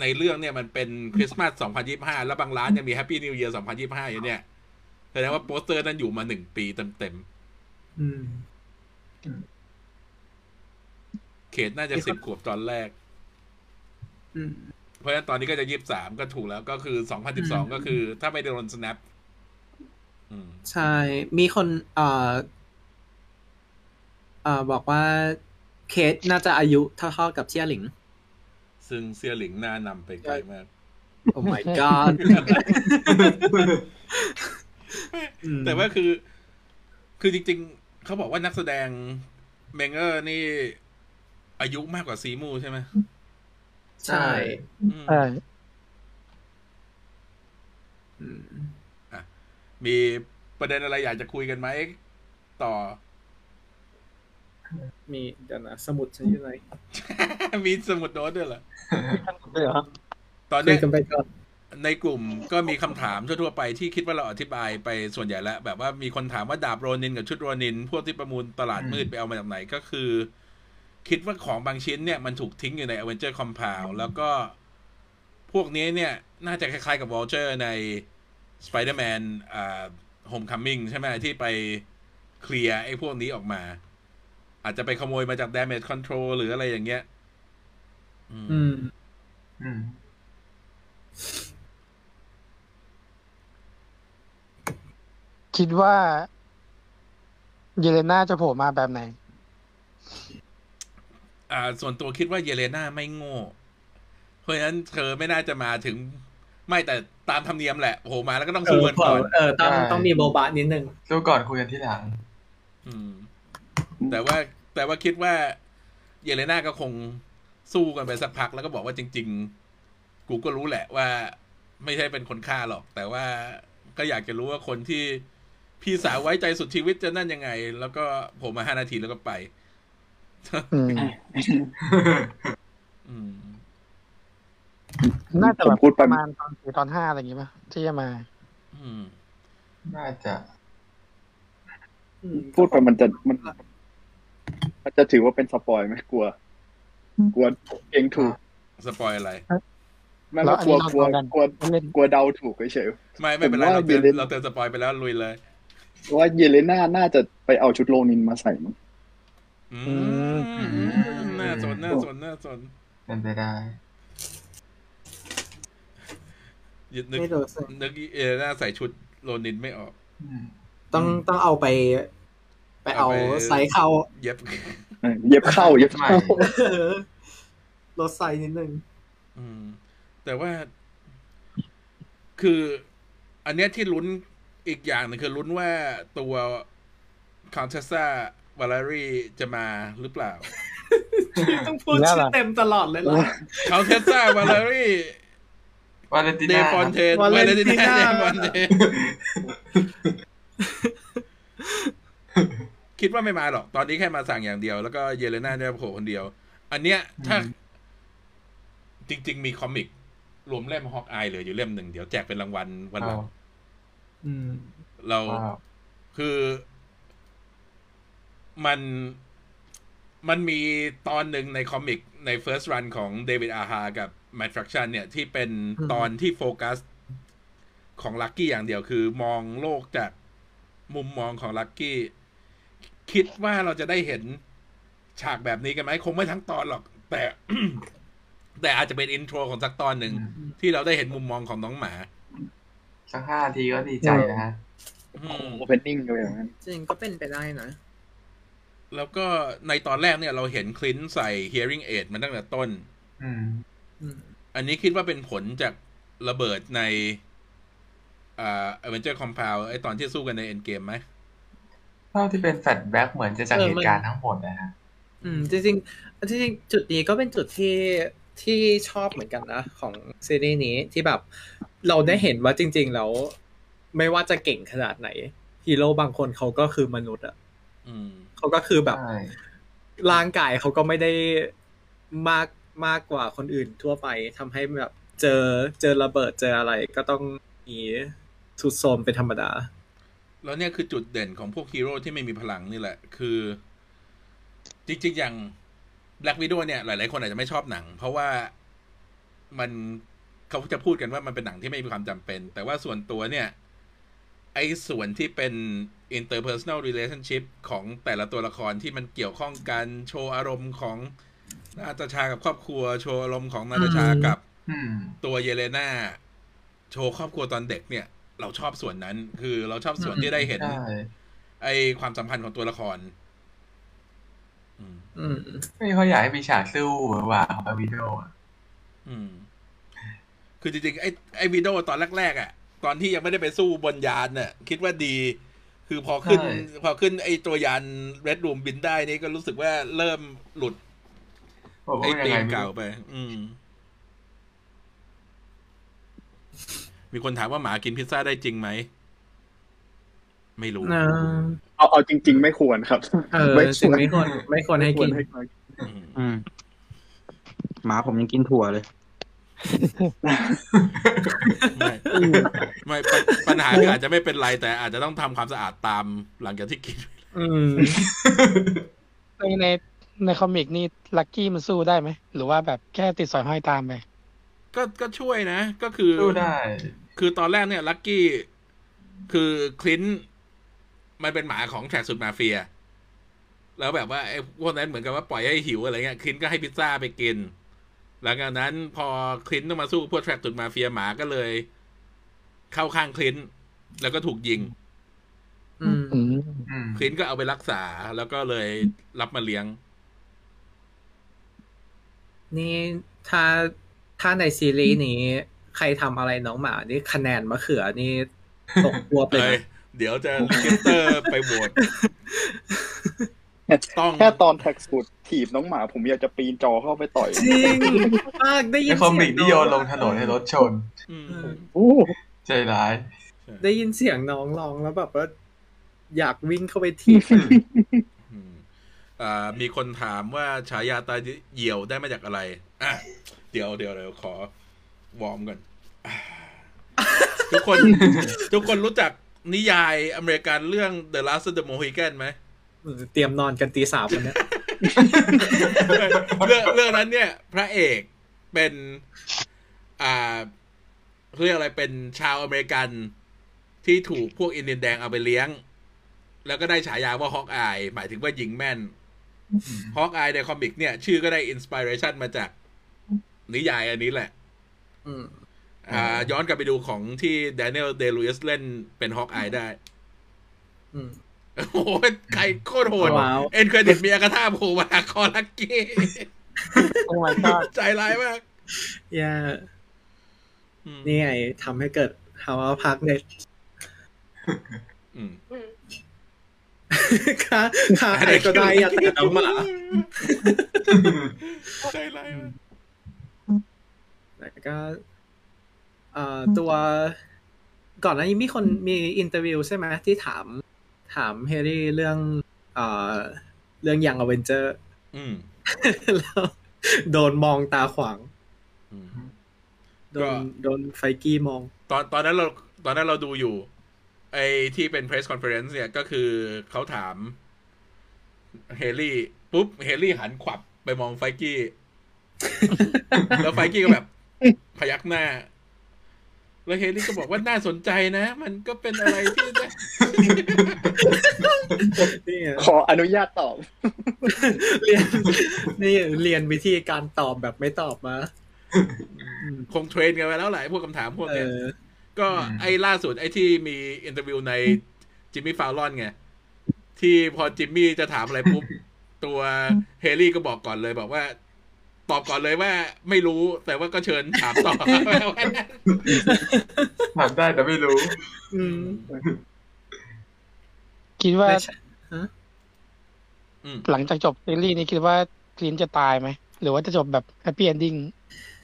ในเรื่องเนี่ยมันเป็นคริสต์มาสสองพันยี่สิบห้าแล้วบางร้านยังมี Happy New Year สองพันยี่สิบห้าอยู่เนี่ยแสดงว่าโปสเตอร์นั้นอยู่มาหนึ่งปีเต็มๆอืมเขตน่าจะสิบขวบตอนแรกเพราะฉะนั้นตอนนี้ก็จะยี่สิบสามก็ถูกแล้วก็คือสองพันสิบสองก็คือถ้าไม่โดน snap ใช่มีคนเอ่อเอ่อบอกว่าเคสน่าจะอายุเท่าๆกับเสี่ยหลิงซึ่งเสี่ยหลิงน่านำไปไกลมากโอ้ my god แต่ว่าคือคือจริงๆเขาบอกว่านักแสดงเมงเกอร์นี่อายุมากกว่าซีมูใช่ไหมใช่ใช่มีประเด็นอะไรอยากจะคุยกันไหมต่อมีเดี๋ยวนะสมุดฉันอยู่ไหน มีสมุดโน้ตด้วยเหรอด้วยเหรอตอนนี้ในกลุ่มก็มีคำถามทั่วๆไปที่คิดว่าเราอธิบายไปส่วนใหญ่แล้วแบบว่ามีคนถามว่าดาบโรนินกับชุดโรนินพวกที่ประมูลตลาดมืดไปเอามาจากไหนก็คือคิดว่าของบางชิ้นเนี่ยมันถูกทิ้งอยู่ใน Avenger Compound แล้วก็พวกนี้เนี่ยน่าจะคล้ายๆกับ Vulture ใน Spider-Man อ่า Homecoming ใช่ไหมที่ไปเคลียร์ไอ้พวกนี้ออกมาอาจจะไปขโมยมาจาก Damage Control หรืออะไรอย่างเงี้ยอืม อืม อืมคิดว่าเยเลน่าจะโผล่มาแบบไหนอ่าส่วนตัวคิดว่าเยเลน่าไม่โง่เพราะฉะนั้นเธอไม่น่าจะมาถึงไม่แต่ตามธรรมเนียมแหละโผล่มาแล้วก็ต้องสู้กันก่อนเออต้องต้องมีโบบะนิดนึงสู้ก่อนคุยกันทีหลังอืมแต่ว่าแต่ว่าคิดว่าเยเลน่าก็คงสู้กันไปสักพักแล้วก็บอกว่าจริงๆกูก็รู้แหละว่าไม่ใช่เป็นคนฆ่าหรอกแต่ว่าก็อยากจะรู้ว่าคนที่พี่สาวไว้ใจสุดชีวิตจะนั่นยังไงแล้วก็ผมมาห้านาทีแล้วก็ไปน่าจะแบบประมาณตอนสี่ตอนห้าอะไรอย่างงี้ป่ะที่จะมาน่าจะพูดไปมันจะมันมันจะถือว่าเป็นสปอยไหมกลัวกลัวเองถูกสปอยอะไรไม่ว่ากลัวกลัวกลัวกลัวเดาถูกเฉยๆไม่ไม่เป็นไรเราเตือนเราเตือนสปอยไปแล้วลุยเลยว่าเยเลน่าน่าจะไปเอาชุดโลนินมาใส่มั้งอืมน่าสนน่าสนน่าสนเป็นไปได้นึกนึกเยเลน่าใส่ชุดโลนินไม่ออกต้องต้องเอาไปไปเอาไซส์เข้าเย็บเย็บเข้าเย็บใหม่ลดไซส์นิดนึงอืมแต่ว่าคืออันเนี้ยที่ลุ้นอีกอย่างนึงคือลุ้นว่าตัวคอนเทสซ่าวาเลรี่จะมาหรือเปล่าต้องพูดชื่อเต็มตลอดเลยล่ะคอนเทสซ่าวาเลรี่วาเลนติน่าวาเลนติน่าคิดว่าไม่มาหรอกตอนนี้แค่มาสั่งอย่างเดียวแล้วก็เยเลน่าได้โผล่คนเดียวอันเนี้ยถ้าจริงๆมีคอมิกรวมเล่มฮอกอายเหลืออยู่เล่มหนึ่งเดี๋ยวแจกเป็นรางวัลวันหลังเราคือมันมันมีตอนหนึ่งในคอมิกใน first run ของเดวิดอาฮากับแมทแฟคชั่นเนี่ยที่เป็นตอนที่โฟกัสของลัคกี้อย่างเดียวคือมองโลกจากมุมมองของลัคกี้คิดว่าเราจะได้เห็นฉากแบบนี้กันไหมคงไม่ทั้งตอนหรอกแต่ แต่อาจจะเป็นอินโทรของสักตอนหนึ่งที่เราได้เห็นมุมมองของน้องหมาสักห้านาทีก็ดีใจนะฮะโอเพนนิ่งด้วยอย่างนั้นจริงก็เป็นไปได้นะแล้วก็ในตอนแรกเนี่ยเราเห็นคลินใส่ hearing aid มันตั้งแต่ต้นอันนี้คิดว่าเป็นผลจากระเบิดในอ่า Avenger Compound ไอตอนที่สู้กันใน Endgame ไหมเท่าที่เป็นแฟลชแบ็กเหมือนจะจากเหตุการณ์ทั้งหมดนะฮะอืมจริงๆจริงๆจุดนี้ก็เป็นจุดที่ที่ชอบเหมือนกันนะของซีรีส์นี้ที่แบบเราได้เห็นว่าจริงๆแล้วไม่ว่าจะเก่งขนาดไหน ฮีโร่บางคนเขาก็คือมนุษย์อ่ะเขาก็คือแบบร่างกายเขาก็ไม่ได้มากมากกว่าคนอื่นทั่วไปทำให้แบบเจอเจอระเบิดเจออะไรก็ต้องหนีสุดโทรมเป็นธรรมดาแล้วเนี่ยคือจุดเด่นของพวกฮีโร่ที่ไม่มีพลังนี่แหละคือจริงๆอย่าง Black Widow เนี่ยหลายๆคนอาจจะไม่ชอบหนังเพราะว่ามันเขาจะพูดกันว่ามันเป็นหนังที่ไม่มีความจำเป็นแต่ว่าส่วนตัวเนี่ยไอ้ส่วนที่เป็น interpersonal relationship ของแต่ละตัวละครที่มันเกี่ยวข้องกันโชว์อารมณ์ของนาตาชากับครอบครัวโชว์อารมณ์ของนาตาชากับตัวเยเลน่าโชว์ครอบครัวตอนเด็กเนี่ยเราชอบส่วนนั้นคือเราชอบส่วนที่ได้เห็นไอ้ความสัมพันธ์ของตัวละครไม่เขาอยากให้มีฉากสู้หว่าของวิดีโอคือจริงๆไอ้ไอ้วิดีโอตอนแรกๆอ่ะตอนที่ยังไม่ได้ไปสู้บนยานเนี่ยคิดว่าดีคือพอขึ้นพอขึ้นไอ้ตัวยานเรดรูมบินได้นี่ก็รู้สึกว่าเริ่มหลุดไอ้ตีนเก่าไปมีคนถามว่าหมากินพิซซ่าได้จริงไหมไม่รู้เอาเอาจริงๆไม่ควรครับไม่ควรไม่ควรไม่ควรให้กินหมาผมยังกินถั่วเลยไม่ไม่ปัญหาอาจจะไม่เป็นไรแต่อาจจะต้องทำความสะอาดตามหลังจากที่กินในในคอมิกนี่ลักกี้มันสู้ได้ไหมหรือว่าแบบแค่ติดสอยห้อยตามไปก็ก็ช่วยนะก็คือสู้ได้คือตอนแรกเนี่ยลักกี้คือคลินต์มันเป็นหมาของแทร็กสุดมาเฟียแล้วแบบว่าไอ้พวกนั้นเหมือนกับว่าปล่อยให้หิวอะไรเงี้ยคลินต์ก็ให้พิซซ่าไปกินหลังจากนั้นพอคลินต์ต้องมาสู้พวกแทร็กสุดมาเฟียหมาก็เลยเข้าข้างคลินต์แล้วก็ถูกยิงคลินต์ก็เอาไปรักษาแล้วก็เลยรับมาเลี้ยงนี่ถ้าถ้าในซีรีส์นี้ใครทำอะไรน้องหมานี่คะแนนมะเขือนี่ตกตัวไปเลยเดี๋ยวจะคิปเตอร์ไปโหวตแค่ตอนแท็กสุดถีบน้องหมาผมอยากจะปีนจอเข้าไปต่อยจริงมากได้ยินเสียงคอมิกที่โยนลงถนนให้รถชนโอ้ใจร้ายได้ยินเสียงน้องร้องแล้วแบบว่าอยากวิ่งเข้าไปถีบมีคนถามว่าฉายาตาเหี่ยวได้มาจากอะไรอ่ะเดี๋ยวเดี๋ยวเดี๋ยวขอวอร์มก่อนทุกคนทุกคนรู้จักนิยายอเมริกันเรื่อง The Last of the Mohicans ไหมเตรียมนอนกันตีสามวันนี้เรื่องเรื่องนั้นเนี่ยพระเอกเป็นอ่าเรียกอะไรเป็นชาวอเมริกันที่ถูกพวกอินเดียนแดงเอาไปเลี้ยงแล้วก็ได้ฉายาว่าฮอกอายหมายถึงว่ายิงแม่นฮอกอายในคอมิกเนี่ยชื่อก็ได้อินสปิเรชันมาจากนิยายอันนี้แหละอ่าย้อนกลับไปดูของที่แดเนียลเดลูอิสเล่นเป็นฮอกอายได้โอ้โหใครโคตรโหดเอ็นเครดิตมีอากาธาโผล่มาคอลักกี้โอ้ยใจร้ายมากอย่านี่ไงทำให้เกิดฮาวาพักเน็ตค่ะค่ะอะไรก็ได้อยากแต่น้องหมาใจร้ายแต่ก็ตัวก่อนหน้านี้มีคนมีอินเตอร์วิวใช่ไหมที่ถามถามเฮรี่เรื่องเอ่อเรื่องยังอเวนเจอร์แล้วโดนมองตาขวางโดนโดนไฟกี้มองตอนตอนนั้นเราตอนนั้นเราดูอยู่ไอ้ที่เป็น press conference เนี่ยก็คือเขาถามเฮรี่ปุ๊บเฮรี่หันขวับไปมองไฟกี้แล้วไฟกี้ก็แบบพยักหน้าแล้วเฮลี่ก็บอกว่าน่าสนใจนะมันก็เป็นอะไรที่ขออนุญาตตอบเรียนนี่เรียนวิธีการตอบแบบไม่ตอบมาคงเทรนกันไปแล้วหลายพวกคำถามพวกนี้ก็ไอ้ล่าสุดไอ้ที่มีอินเตอร์วิวในจิมมี่ฟาวลอนไงที่พอจิมมี่จะถามอะไรปุ๊บตัวเฮลี่ก็บอกก่อนเลยบอกว่าตอบก่อนเลยว่าไม่รู้แต่ว่าก็เชิญถามต่อถามได้แต่ไม่รู้คิดว่าหลังจากจบซีรีส์นี้คิดว่าคลินจะตายไหมหรือว่าจะจบแบบแฮปปี้เอนดิ้ง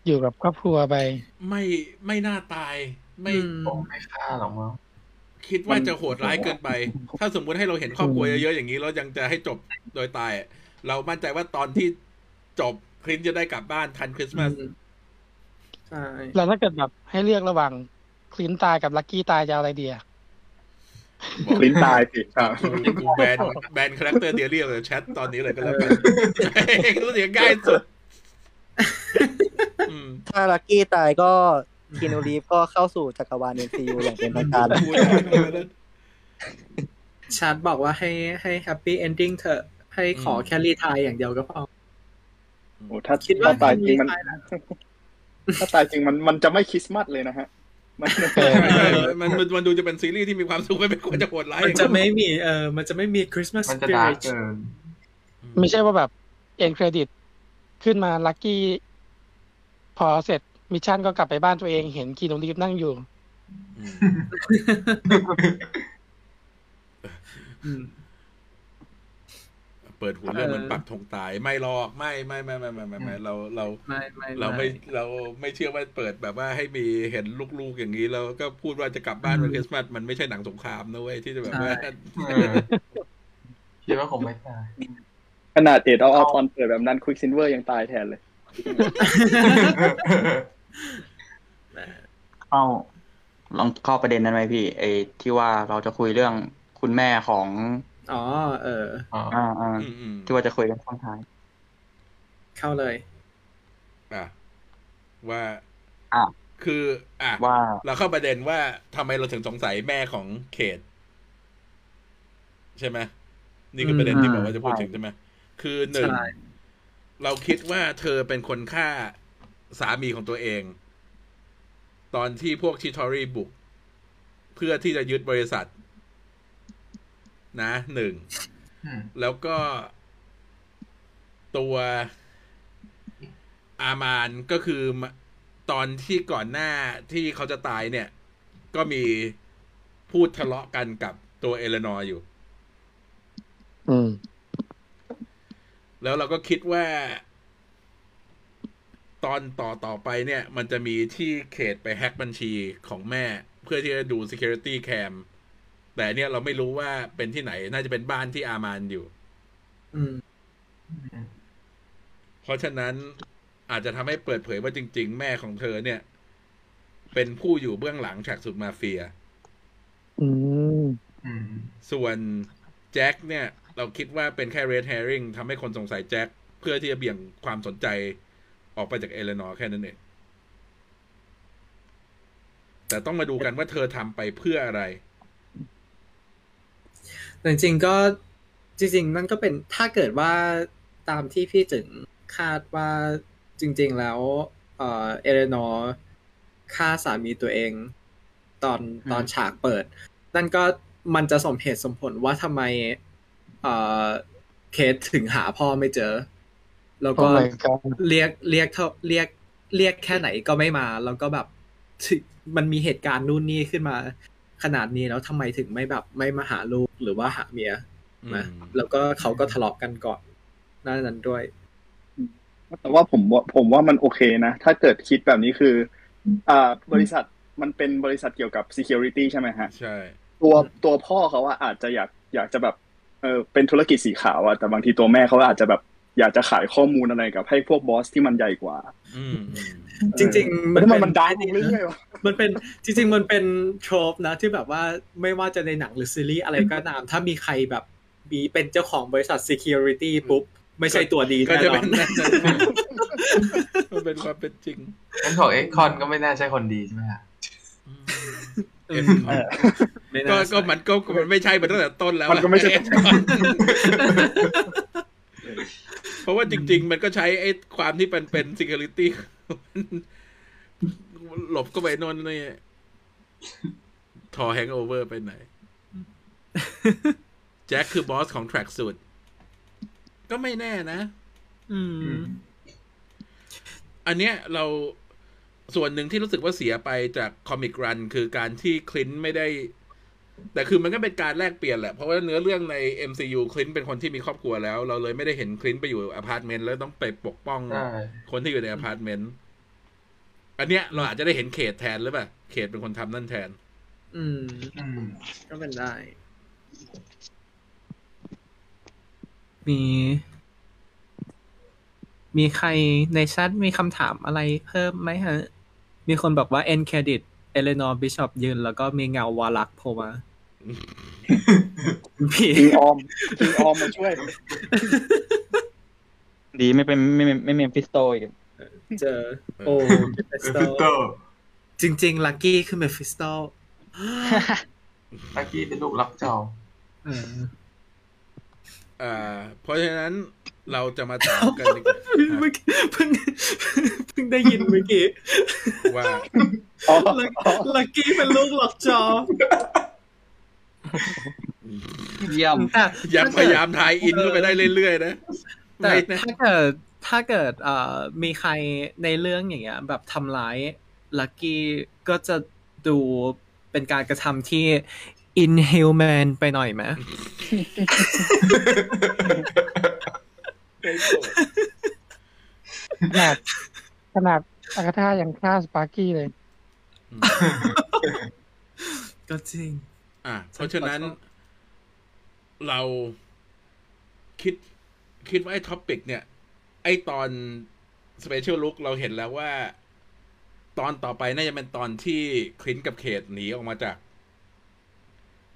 อยู่กับครอบครัวไปไม่ไม่น่าตายไม่คงไม่ฆ่าหรอกมั้ง คิดว่าจะโหดร้ายเกินไปถ้าสมมุติให้เราเห็นครอบครัวเยอะๆอย่างนี้แล้วยังจะให้จบโดยตายเรามั่นใจว่าตอนที่จบคลินจะได้กลับบ้านทันคริสต์มาสใช่แล้วถ้าเกิดแบบให้เลือกระหว่างคลินตายกับลัคกี้ตายจะเอาอะไรดีอะคลินตายสิครับกูแบนแบนคาแรคเตอร์เดียรี่เลยแชทตอนนี้เลยก็แล้วกันรู้สึกง่ายสุดถ้าลัคกี้ตายก็คีนูรีฟก็เข้าสู่จักรวาล เอ็ม ซี ยู อย่างเป็นทางการชาร์ตบอกว่าให้ให้แฮปปี้เอนดิ้งเถอะให้ขอแคลรี่ไทยอย่างเดียวก็พอโอ้ถ้าคิดว่าตายจริงมันถ้าตายจริงมันมันจะไม่คริสต์มาสเลยนะฮะมันมันมันดูจะเป็นซีรีส์ที่มีความสุขไม่เป็นควรจะโหดร้ายมันจะไม่มีเออมันจะไม่มีคริสต์มาสสปิริตไม่ใช่ว่าแบบเอ็นเครดิตขึ้นมาลัคกี้พอเสร็จมิชชั่นก็กลับไปบ้านตัวเองเห็นคีนูรีฟนั่งอยู่เปิดหัวเรื่องมันปักธงตายไม่หรอกไม่ไม่ไม่ไม่ไม่ไม่เราเราเราไม่เราไม่เชื่อว่าเปิดแบบว่าให้มีเห็นลูกๆอย่างนี้แล้วก็พูดว่าจะกลับบ้านวันคริสต์มาสมันไม่ใช่หนังสงครามนะเว้ยที่จะแบบว่าคิดว่าคงไม่ตายขนาดเดทเอาเอาตอนเปิดแบบนั้นควิกซิลเวอร์ยังตายแทนเลยเอาลองเข้าประเด็นนั้นไหมพี่ไอ้ที่ว่าเราจะคุยเรื่องคุณแม่ของอ๋อเอออ่าๆที่ว่าจะคุยกันข้างท้ายเข้าเลยอ่ะว่าอ่ะคืออ่ะเราเข้าประเด็นว่าทำไมเราถึงสงสัยแม่ของเขตใช่ไหมนี่คือประเด็นที่บอกว่าจะพูดถึงใช่ไหมคือหนึ่งเราคิดว่าเธอเป็นคนฆ่าสามีของตัวเองตอนที่พวกชิทอรี่บุกเพื่อที่จะยึดบริษัทนะหนึ่งแล้วก็ตัวอามานก็คือตอนที่ก่อนหน้าที่เขาจะตายเนี่ยก็มีพูดทะเลาะกันกับตัวเอเลนอร์อยู่อืมแล้วเราก็คิดว่าตอนต่อต่อไปเนี่ยมันจะมีที่เขตไปแฮ็กบัญชีของแม่เพื่อที่จะดู security cam แต่เนี่ยเราไม่รู้ว่าเป็นที่ไหนน่าจะเป็นบ้านที่อามานอยู่เพราะฉะนั้นอาจจะทำให้เปิดเผยว่าจริงๆแม่ของเธอเนี่ยเป็นผู้อยู่เบื้องหลังฉากสืบมาเฟียส่วนแจ็คเนี่ยเราคิดว่าเป็นแค่ red herring ทำให้คนสงสัยแจ็คเพื่อที่จะเบี่ยงความสนใจออกไปจากเอเลนอร์แค่นั้นเองแต่ต้องมาดูกันว่าเธอทำไปเพื่ออะไรแต่จริงๆก็จริงๆนั่นก็เป็นถ้าเกิดว่าตามที่พี่จึงคาดว่าจริงๆแล้วเอเลนอร์ฆ่าสามีตัวเองตอนตอนฉากเปิดนั่นก็มันจะสมเหตุสมผลว่าทำไมเอ่อเคสถึงหาพ่อไม่เจอแล้วก็ oh เรียกเรียกเรียกเรียกแค่ไหนก็ไม่มาแล้วก็แบบมันมีเหตุการณ์นู่นนี่ขึ้นมาขนาดนี้แล้วทำไมถึงไม่แบบไม่มาหาลูกหรือว่าหาเมียนะแล้วก็เขาก็ทะเลาะ ก, กันก่อนหน้านั้นด้วยแต่ว่าผมผมว่ามันโอเคนะถ้าเกิดคิดแบบนี้คืออ่าบริษัทมันเป็นบริษัทเกี่ยวกับ security ใช่ไหมฮะใช่ตัวตัวพ่อเขาว่าอาจจะอยากอยากจะแบบเออเป็นธุรกิจสีขาวอะแต่บางทีตัวแม่เขาอาจจะแบบอยากจะขายข้อมูลอะไรกับให้พวกบอสที่มันใหญ่กว่าจริงๆมันมันได้จริงหรือไงวะมันเป็นจริงๆมันเป็นโทรปนะที่แบบว่าไม่ว่าจะในหนังหรือซีรีส์อะไรก็ตามถ้ามีใครแบบมีเป็นเจ้าของบริษัท security ปุ๊บไม่ใช่ตัวดีแน่นอนมันเป็นความเป็นจริงงั้นของเอ็กคอนก็ไม่น่าใช่คนดีใช่ไหมฮะก็ก็มันก็มันไม่ใช่มาตั้งแต่ต้นแล้วมันก็ไม่ใช่เพราะว่าจริงๆมันก็ใช้ไอ้ความที่เป็นเป็น security หลบก็ไปนอนนี่ทอแฮงโอเวอร์ไปไหนแจ็คคือบอสของ track suit ก็ไม่แน่นะอืมอันเนี้ยเราส่วนหนึ่งที่รู้สึกว่าเสียไปจากคอมิกรันคือการที่คลินต์ไม่ได้แต่คือมันก็เป็นการแลกเปลี่ยนแหละเพราะว่าเนื้อเรื่องใน เอ็ม ซี ยู คลินต์เป็นคนที่มีครอบครัวแล้วเราเลยไม่ได้เห็นคลินต์ไปอยู่อพาร์ตเมนต์แล้วต้องไปปกป้องคนที่อยู่ในอพาร์ตเมนต์อันเนี้ยเราอาจจะได้เห็นเขตแทนหรือเปล่าเขตเป็นคนทำนั่นแทน อืมอืมก็เป็นได้มีมีใครในแชทมีคำถามอะไรเพิ่มไหมฮะมีคนบอกว่าเอ็นเครดิตเอเลนอร์บิชอปยืนแล้วก็มีเงาวาลักโผล่มาผีออมผีออมมาช่วยดีไม่เป็นไม่ไม่ไม่เป็นพิสโตอีกเจอโอ้พิสโตจริงๆลักกี้คือเป็นพิสโตลักกี้เป็นลูกลักเจ้าอ่าเพราะฉะนั้นเราจะมาถามกันเมื่อกี้เพิ่งเพิ่งได้ยินเมื่อกี้ว่าลักกี้เป็นลูกลักเจ้าอย่าอย่าพยายามทายอินเข้าไปได้เรื่อยๆนะแต่ถ้าเกิดถ้าเกิดเอ่อมีใครในเรื่องอย่างเงี้ยแบบทำร้ายลักกี้ก็จะดูเป็นการกระทำที่ inhuman ไปหน่อยไหมขนาดขนาดอากาธายังฆ่าสปาร์กี้เลยก็จริงอ่ะเพราะฉะนั้นเราคิดคิดว่าไอ้ท็อปิกเนี่ยไอ้ตอนสเปเชียลลุคเราเห็นแล้วว่าตอนต่อไปน่าจะเป็นตอนที่คลินกับเขตหนีออกมาจาก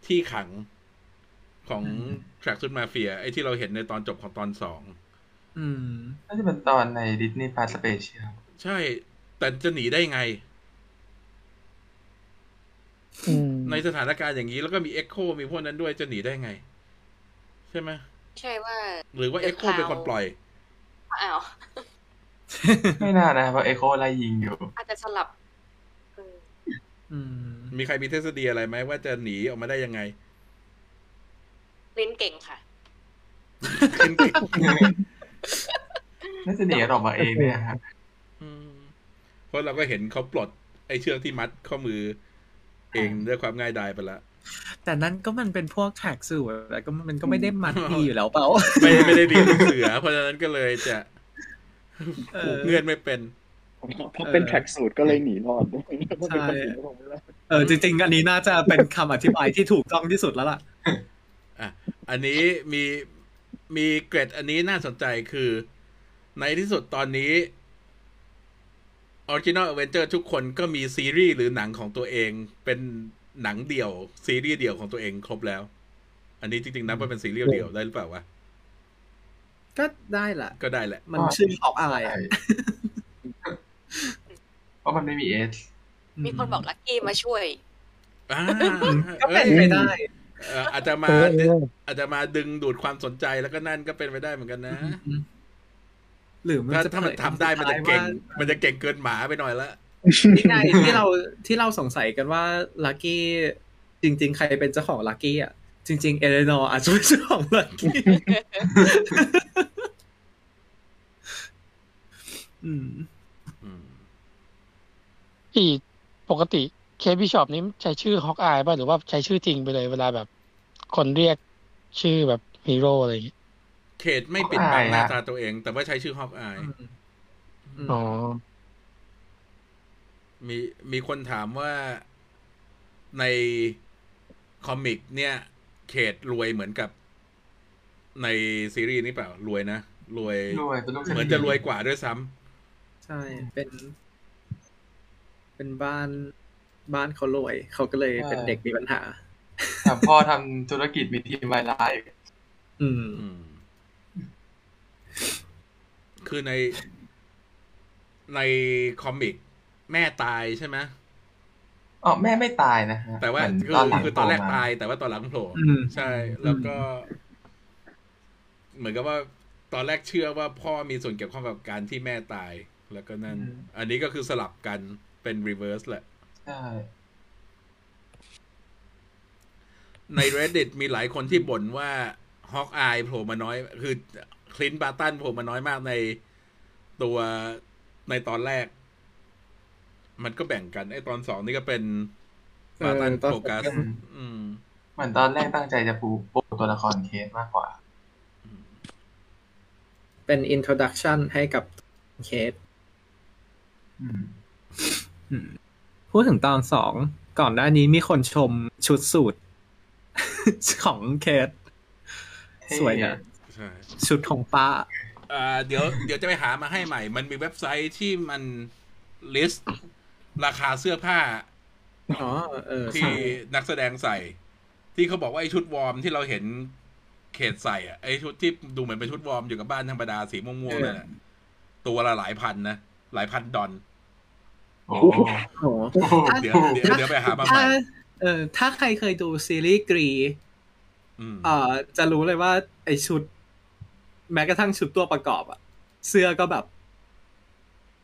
ที่ขังของแทร็กซุดมาเฟียไอ้ที่เราเห็นในตอนจบของตอนสองอืมน่าจะเป็นตอนในดิสนีย์พาร์ทสเปเชียลใช่แต่จะหนีได้ไงในสถานการณ์อย่างนี้แล้วก็มี Echo มีพวกนั้นด้วยจะหนีได้ไงใช่ไหมใช่ว่าหรือว่า Echo เป็นคนปล่อยอ้าวไม่น่านะเพราะ Echo ไล่ยิงอยู่อาจจะสลับมีใครมีทฤษฎีอะไรไหมว่าจะหนีออกมาได้ยังไงลิ้นเก่งค่ะลิ้นเก่งน่าจะหนีออกมาเองเนี่ยครับเพราะเราก็เห็นเขาปลดไอ้เชือกที่มัดข้อมือเองด้วยความง่ายดายไปละแต่นั้นก็มันเป็นพวกแท็กสื่ออะไรก็มันก็ไม่ได้มัดดีอยู่แล้วเปล่าไม่ไม่ได้เรียนลูกเสือเพราะฉะนั้นก็เลยจะผูกเงื่อนไม่เป็นเพราะเป็นแท็กสูตรก็เลยหนีรอดใช่เออจริงๆอันนี้น่าจะเป็นคำอธิบายที่ถูกต้องที่สุดแล้วล่ะอ่ะอันนี้มีมีเกร็ดอันนี้น่าสนใจคือในที่สุดตอนนี้ Original Avenger ทุกคนก็มีซีรีส์หรือหนังของตัวเองเป็นหนังเดี่ยวซีรีส์เดี่ยวของตัวเองครบแล้วอันนี้จริงๆนับว่าเป็นซีรีส์เดี่ยวได้หรือเปล่าวะก็ได้ล่ะก็ได้แหละมันชื่อออกอะไรเพราะมันไม่มีเอสมีคนบอกลัคกี้มาช่วยก็เป็นไปได้อาจจะมาอาจจะมาดึงดูดความสนใจแล้วก็นั่นก็เป็นไปได้เหมือนกันนะหรือมันถ้ามันทำได้มันจะเก่งมันจะเก่งเกินหมาไปหน่อยละนี่ไงที่เราที่เราสงสัยกันว่าลัคกี้จริงๆใครเป็นเจ้าของลัคกี้อ่ะจริงๆเอเลนอร์อาจจะเป็นเจ้าของลัคกี้อืมอีกปกติเคบิชอปนี้ใช้ชื่อฮอกอายป่ะหรือว่าใช้ชื่อจริงไปเลยเวลาแบบคนเรียกชื่อแบบฮีโร่อะไรอย่างเงี้ยเขตไม่ปิดบังหน้าตาตัวเองแต่ว่าใช้ชื่อฮอกอายอ๋อมีมีคนถามว่าในคอมิกเนี่ยเขตรวยเหมือนกับในซีรีส์นี้เปล่ารวยนะรวยเหมือนจะรวยกว่าด้วยซ้ำใช่เป็นเป็นบ้านบ้านเขารวยเขาก็เลยเป็นเด็กมีปัญหาแต่พ่อทำธุรกิจมีทีมวายร้ายอืมคือในในคอมิกแม่ตายใช่ไหมอ๋อแม่ไม่ตายนะแต่ว่าคือคือตอนแรกตายแต่ว่าตอนหลังโผล่ใช่แล้วก็เหมือนกับว่าตอนแรกเชื่อว่าพ่อมีส่วนเกี่ยวข้องกับการที่แม่ตายแล้วก็นั่นอันนี้ก็คือสลับกันเป็นรีเวิร์สแหละใช่ใน Reddit มีหลายคนที่บ่นว่า Hawkeye โผล่มาน้อยคือคลินต์ บาร์ตันโผล่มาน้อยมากในตัวในตอนแรกมันก็แบ่งกันไอ้ตอนสองนี่ก็เป็นบาร์ตันโฟกัสเหมือนตอนแรกตั้งใจจะปูปูตัวละครเคสมากกว่าเป็น introduction ให้กับเคสพูดถึงตอนสอง ก่อนหน้านี้มีคนชมชุดสูทของเคทสวยนะชุดของป้าเดี๋ยวเดี๋ยวจะไปหามาให้ใหม่มันมีเว็บไซต์ที่มันลิสต์ราคาเสื้อผ้าที่นักแสดงใส่ที่เขาบอกว่าไอ้ชุดวอร์มที่เราเห็นเขตใส่อ่ะไอ้ชุดที่ดูเหมือนเป็นชุดวอร์มอยู่กับบ้านธรรมดาสีม่วงๆนั่นแหละตัวละหลายพันนะหลายพันดอลโอ้โหเดี๋ยวเดี๋ยวไปหามาใหม่เออถ้าใครเคยดูซีรีส์กรีเอ่อจะรู้เลยว่าไอ้ชุดแม้กระทั่งชุดตัวประกอบอ่ะเสื้อก็แบบ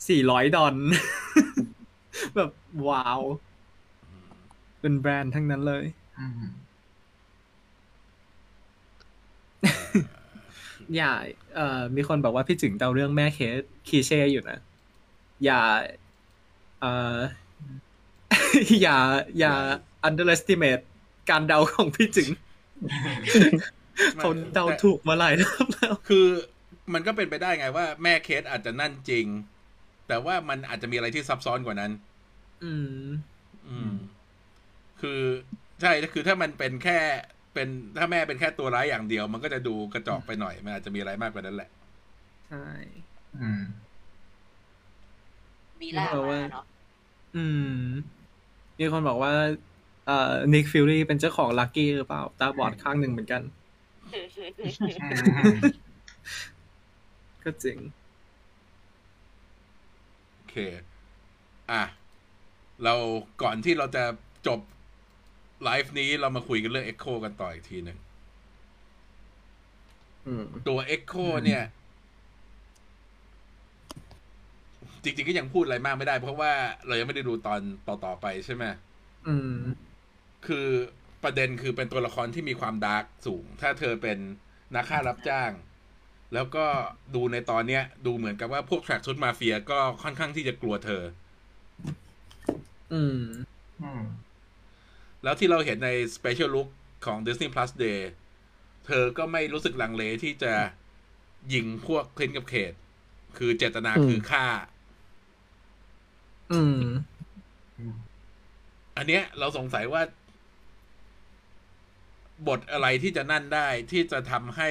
สี่ร้อยดอลแบบว้าวเป็นแบรนด์ทั้งนั้นเลยอย่าเอ่อมีคนบอกว่าพี่จึงเดาเรื่องแม่เคสคีเช่อยู่นะอย่าเอ่ออย่าอย่า underestimate การเดาของพี่จึงเขาเดาถูกมาหลายรอบแล้วคือมันก็เป็นไปได้ไงว่าแม่เคสอาจจะนั่นจริงแต่ว่ามันอาจจะมีอะไรที่ซับซ้อนกว่านั้นอืมอืมคือใช่คือถ้ามันเป็นแค่เป็นถ้าแม่เป็นแค่ตัวร้ายอย่างเดียวมันก็จะดูกระจอกไปหน่อยมันอาจจะมีอะไรมากกว่านั้นแหละใช่อืมมีล่ามาเนาะอืมมีคนบอกว่าเอ่อนิกฟิลลี่เป็นเจ้าของลัคกี้หรือเปล่าตาบอดข้างหนึ่งเหมือนกันก็จริงโอเคอ่ะเราก่อนที่เราจะจบไลฟ์นี้เรามาคุยกันเรื่อง Echo กันต่ออีกทีหนึ่งตัว Echo เนี่ยจริงๆก็ยังพูดอะไรมากไม่ได้เพราะว่าเรายังไม่ได้ดูตอนต่อๆไปใช่ไหมอืมคือประเด็นคือเป็นตัวละครที่มีความดาร์กสูงถ้าเธอเป็นนักฆ่ารับจ้างแล้วก็ดูในตอนเนี้ยดูเหมือนกับว่าพวกแทร็กชุดมาเฟียก็ค่อนข้างที่จะกลัวเธออืมอืมแล้วที่เราเห็นใน Special Look ของ Disney Plus Day เธอก็ไม่รู้สึกลังเลที่จะยิงพวกคลินกับเขตคือเจตนาคือฆ่าอืมอันเนี้ยเราสงสัยว่าบทอะไรที่จะนั่นได้ที่จะทำให้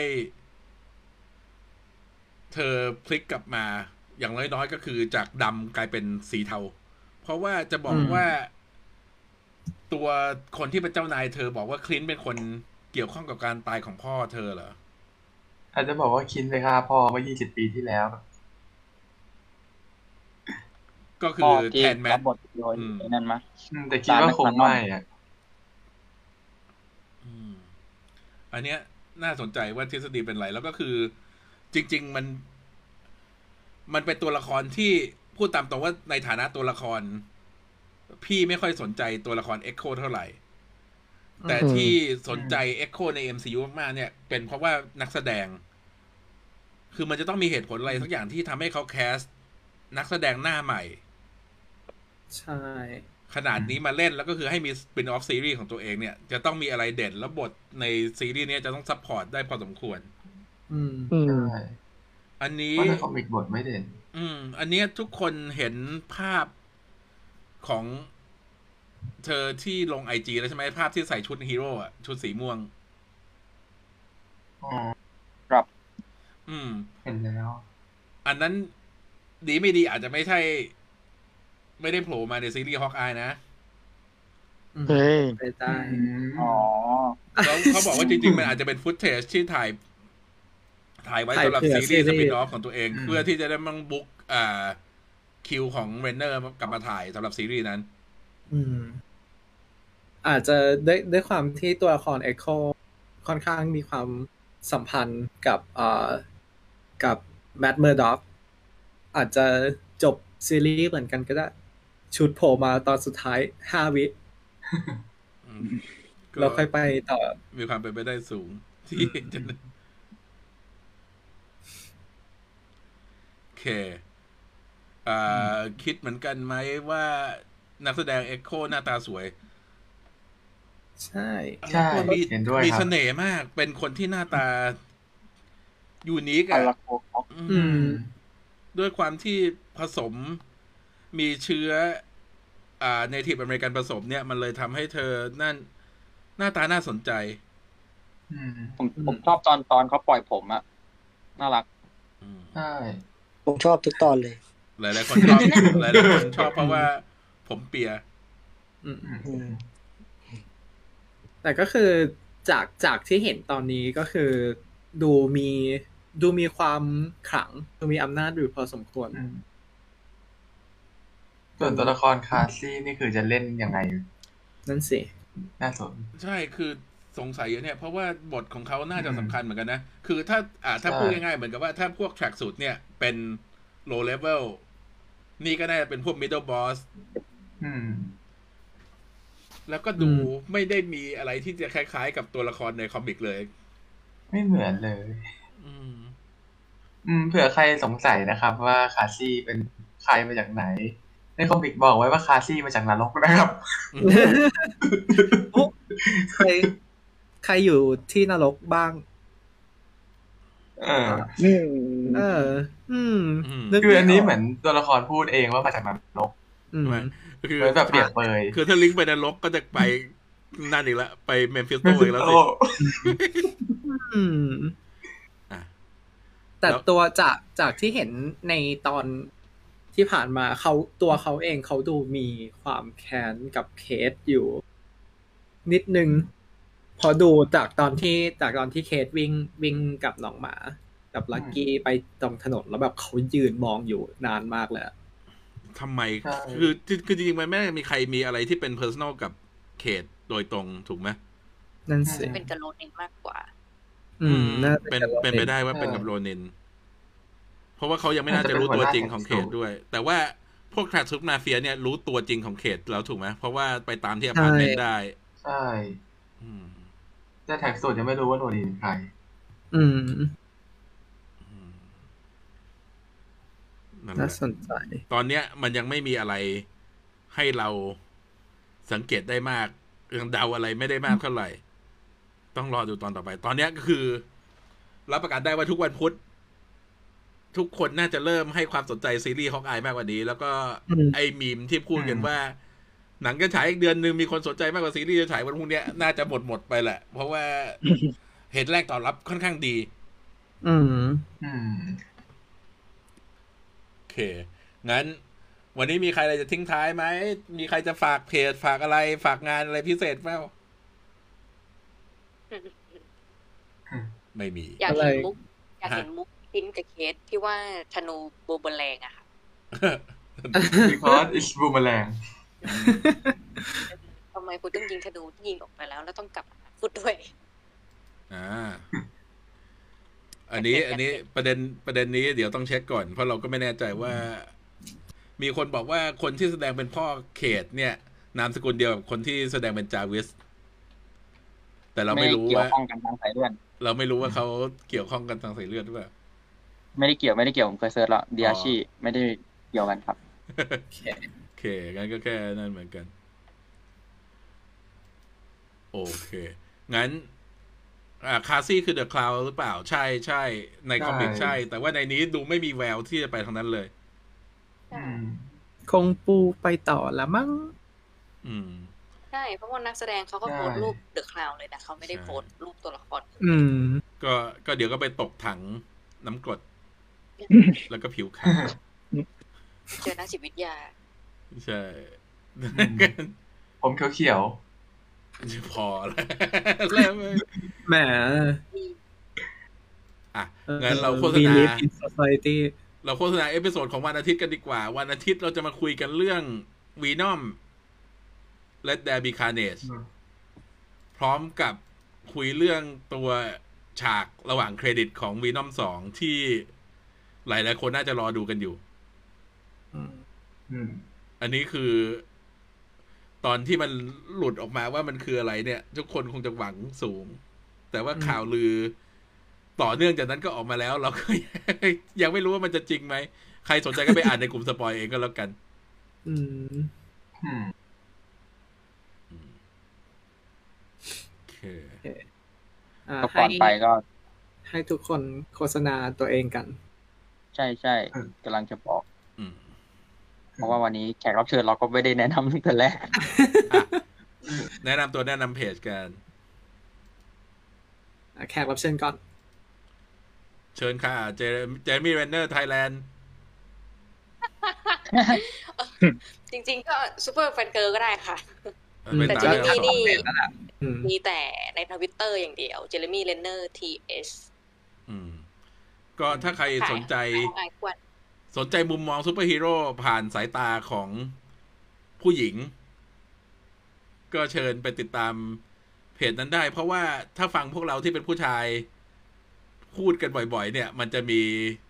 เธอพลิกกลับมาอย่างน้อยๆก็คือจากดำกลายเป็นสีเทาเพราะว่าจะบอกว่าตัวคนที่เป็นเจ้านายเธอบอกว่าคลินเป็นคนเกี่ยวข้องกับการตายของพ่อเธอเหรออาจจะบอกว่าคลินไปฆ่าพ่อเมื่อยี่สิบปีที่แล้วก็คือแทนแมทนั่นมั้ยแต่คิดว่าคงไม่อ่ะอันเนี้ยน่าสนใจว่าทฤษฎีเป็นไรแล้วก็คือจริงๆมันมันเป็นตัวละครที่พูดตามตรงว่าในฐานะตัวละครพี่ไม่ค่อยสนใจตัวละคร Echo เท่าไหร่แต่ที่สนใจ Echo ใน เอ็ม ซี ยู มากๆเนี่ยเป็นเพราะว่านักแสดงคือมันจะต้องมีเหตุผลอะไรสักอย่างที่ทำให้เขาแคสนักแสดงหน้าใหม่ใช่ขนาดนี้มาเล่นแล้วก็คือให้มี spin-off series ของตัวเองเนี่ยจะต้องมีอะไรเด่นแล้วบทในซีรีส์นี้จะต้องซัพพอร์ตได้พอสมควรอืมใช่อันนี้เพราะคอมิกบทไม่เด่นอืมอันนี้ทุกคนเห็นภาพของเธอที่ลง ไอ จี แล้วใช่ไหมภาพที่ใส่ชุดฮีโร่อ่ะชุดสีม่วงอ๋อครับอืมเห็นแล้วอันนั้นดีไม่ดีอาจจะไม่ใช่ไม่ได้โผล่มาในซีรีส์ Hawkeye นะเฮ้ยไปตายอ๋อแล้วเขาบอกว่าจริงๆมันอาจจะเป็นฟุตเทจที่ถ่ายถ่ายไว้สำหรับซีรีส์สปินออฟของตัวเองเพื่อที่จะได้มั่งบุ๊กอ่าคิวของเรนเนอร์กลับมาถ่ายสำหรับซีรีส์นั้นอืมอาจจะได้ด้วยความที่ตัวละคร Echo ค่อนข้างมีความสัมพันธ์กับเอ่อกับแมทเมอร์ด็อกอาจจะจบซีรีส์เหมือนกันก็ได้ชุดโผล่มาตอนสุดท้ายห้าวิเราค่อยไปต่อมีความเป็นไปได้สูงที่จะโอเคคิดเหมือนกันไหมว่านักแสดง Echo หน้าตาสวยใช่ใช่เห็นด้วยครับมีเสน่ห์มากเป็นคนที่หน้าตายูนิคอะด้วยความที่ผสมมีเชื้อ อ่าเนทีฟอเมริกันผสมเนี่ยมันเลยทำให้เธอนั่นหน้าตาน่าสนใจผมผมชอบตอนตอนเขาปล่อยผมอะน่ารักใช่ผมชอบทุกตอนเลยหลายๆคนชอบหลายๆคนชอบเพราะว่าผมเปียแต่ก็คือจากจากที่เห็นตอนนี้ก็คือดูมีดูมีความขลังดูมีอำนาจอยู่พอสมควรส่วนตัวละครคาซี่นี่คือจะเล่นยังไงนั่นสิน่าสนใช่คือสงสัยอยู่เนี่ยเพราะว่าบทของเขาน่าจะสำคัญเหมือนกันนะคือถ้าอ่าถ้าพูดง่ายๆเหมือนกับว่าถ้าพวกแทร็กสูตรเนี่ยเป็นโลเลเวลนี่ก็น่าจะเป็นพวกมิดเดิลบอสแล้วก็ดูไม่ได้มีอะไรที่จะคล้ายๆกับตัวละครในคอมิกเลยไม่เหมือนเลยอืมอืมเผื่อใครสงสัยนะครับว่าคาซี่เป็นใครมาจากไหนในคอมิกบอกไว้ว่าคาซี่มาจากนรกนะครับใครใครอยู่ที่นรกบ้างเออเอออืมคืออันนี้เหมือนตัวละครพูดเองว่ามาจากนรกอืมคือแบบเปรียบเปยคือถ้าลิงก์ไปนรกก็จะไปนั่นอีกละไปเมมฟิสโตอีกแล้วสิอืมแต่ตัวจากจากที่เห็นในตอนที่ผ่านมาเขาตัวเขาเองเขาดูมีความแค้นกับเคสอยู่นิดนึงพอดูจากตอนที่จากตอนที่เคสวิ่งวิ่งกับน้องหมากับลักกี้ไปตรงถนนแล้วแบบเขายืนมองอยู่นานมากเลยทำไมคือคือจริงๆมันไม่ได้มีใครมีอะไรที่เป็นเพอร์ซันอลกับเคสโดยตรงถูกไหมนั่นสิเป็นกับโรนินมากกว่าอืมเป็นเป็นไปได้ว่าเป็นกับโรนินเพราะว่าเขายังไม่น่าจะรู้ตัวจริงของเขตด้วยแต่ว่าพวกแคทซูปมาเฟียเนี่ยรู้ตัวจริงของเขตแล้วถูกไหมเพราะว่าไปตามที่อพาร์ตเมนต์ได้ใช่แต่แท็กสูตรยังไม่รู้ว่าโดนยิงใครอืมน่าสนใจตอนเนี้ยมันยังไม่มีอะไรให้เราสังเกตได้มากยังเดาอะไรไม่ได้มากเท่าไหร่ต้องรอดูตอนต่อไปตอนเนี้ยก็คือรับประกันได้ว่าทุกวันพุธทุกคนน่าจะเริ่มให้ความสนใจซีรีส์ฮอกอายมากกว่านี้แล้วก็ไอ้มีมที่พูดกันว่าหนังจะฉายอีกเดือนนึงมีคนสนใจมากกว่าซีรีส์จะฉายวันพรุ่งนี้น่าจะหมดหมดไปแหละเพราะว่าเหตุแรกตอบรับค่อนข้างดีอืมอืมโอเคงั้นวันนี้มีใครอะไรจะทิ้งท้ายไหมมีใครจะฝากเพจฝากอะไรฝากงานอะไรพิเศษเปล่าไม่มีอยากเห็นมุกอยากเห็นมุกทิ้งกับเคสที่ว่าธนูบูมแรงอะค่ะ because it's บูมแรงทำไมคุณต้องยิงธนูที่ยิงออกไปแล้วแล้วต้องกลับฟุตด้วยอ่าอันนี้อันนี้ประเด็นประเด็นนี้เดี๋ยวต้องเช็คก่อนเพราะเราก็ไม่แน่ใจว่ามีคนบอกว่าคนที่แสดงเป็นพ่อเขตเนี่ยนามสกุลเดียวกับคนที่แสดงเป็นจาวิสแต่เราไม่รู้ว่าเราไม่รู้ว่าเขาเกี่ยวข้องกันทางสายเลือดหรือเปล่าไม่ได้เกี่ยวไม่ได้เกี่ยวผมเคยเซิร์ชแล้วดิอาชีไม่ได้เกี่ยวกันครับโอเคโอเคงั้นก็แค่นั่นเหมือนกันโอเคงั้นอ่าคาซี่คือเดอะคลาวด์หรือเปล่าใช่ใช่ในคอมมิกใช่แต่ว่าในนี้ดูไม่มีแววที่จะไปทางนั้นเลยคงปูไปต่อละมั้งอืมใช่เพราะว่านักแสดงเขาก็โพสรูปเดอะคลาวเลยนะเขาไม่ได้โพสรูปตัวละครอืมก็ก็เดี๋ยวก็ไปตกถังน้ำกรดแล้วก็ผิวขาวเจอนักจิตวิทยาใช่ผมเขียวๆพอแล้วแหมอ่ะงั้นเราโฆษณาเราโฆษณาเอพิโซดของวันอาทิตย์กันดีกว่าวันอาทิตย์เราจะมาคุยกันเรื่องVenom Let There Be Carnage พร้อมกับคุยเรื่องตัวฉากระหว่างเครดิตของ Venom สองที่หลายๆคนน่าจะรอดูกันอยู่อันนี้คือตอนที่มันหลุดออกมาว่ามันคืออะไรเนี่ยทุกคนคงจะหวังสูงแต่ว่าข่าวลือต่อเนื่องจากนั้นก็ออกมาแล้วเราก็ยังไม่รู้ว่ามันจะจริงไหมใครสนใจก็ไปอ่านในกลุ่มสปอยเองก็แล้วกันอืมก็ก่อนไปก็ให้ทุกคนโฆษณาตัวเองกันใช่ๆกำลังจะบอก เพราะว่าวันนี้แขกรับเชิญเราก็ไม่ได้แนะนำตั้งแต่แรกแนะนำตัวแนะนำเพจกันแขกรับเชิญก่อนเชิญค่ะเจเจมี่เรนเนอร์ไทยแลนด์จริงๆก็ซูเปอร์แฟนเกิร์ลก็ได้ค่ะแต่เจมี่นี่มีแต่ในทวิตเตอร์อย่างเดียวเจมี่เรนเนอร์ทีเอสก็ถ้าใครสนใจสนใจมุมมองซูเปอร์ฮีโร่ผ่านสายตาของผู้หญิงก็เชิญไปติดตามเพจนั้นได้เพราะว่าถ้าฟังพวกเราที่เป็นผู้ชายพูดกันบ่อยๆเนี่ยมันจะมี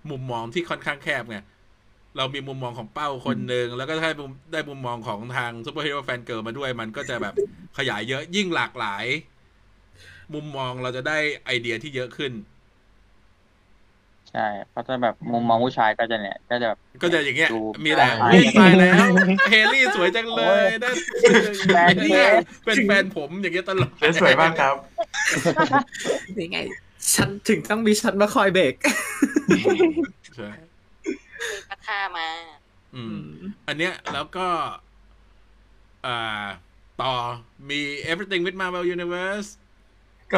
มุมมองที่ค่อนข้างแคบไงเรามีมุมมองของเป้าคนหนึ่งแล้วก็ได้ได้มุมมองของทางซูเปอร์ฮีโร่แฟนเกิร์ลมาด้วยมันก็จะแบบขยายเยอะยิ่งหลากหลายมุมมองเราจะได้ไอเดียที่เยอะขึ้นใช่เพราะถ้าแบบมุมมองผู้ชายก็จะเนี่ยก็จะแบบก็จะอย่างเงี้ยมีแต่นี่ตายแล้วเฮลี่สวยจังเลยได้เนี่ยเป็นแฟนผมอย่างเงี้ยตลอดสวยมากครับยังไงฉันถึงต้องมีฉันมาคอยเบรกใช่มีปะท่ามาอืมอันเนี้ยแล้วก็อ่าต่อมี everything with Marvel Universe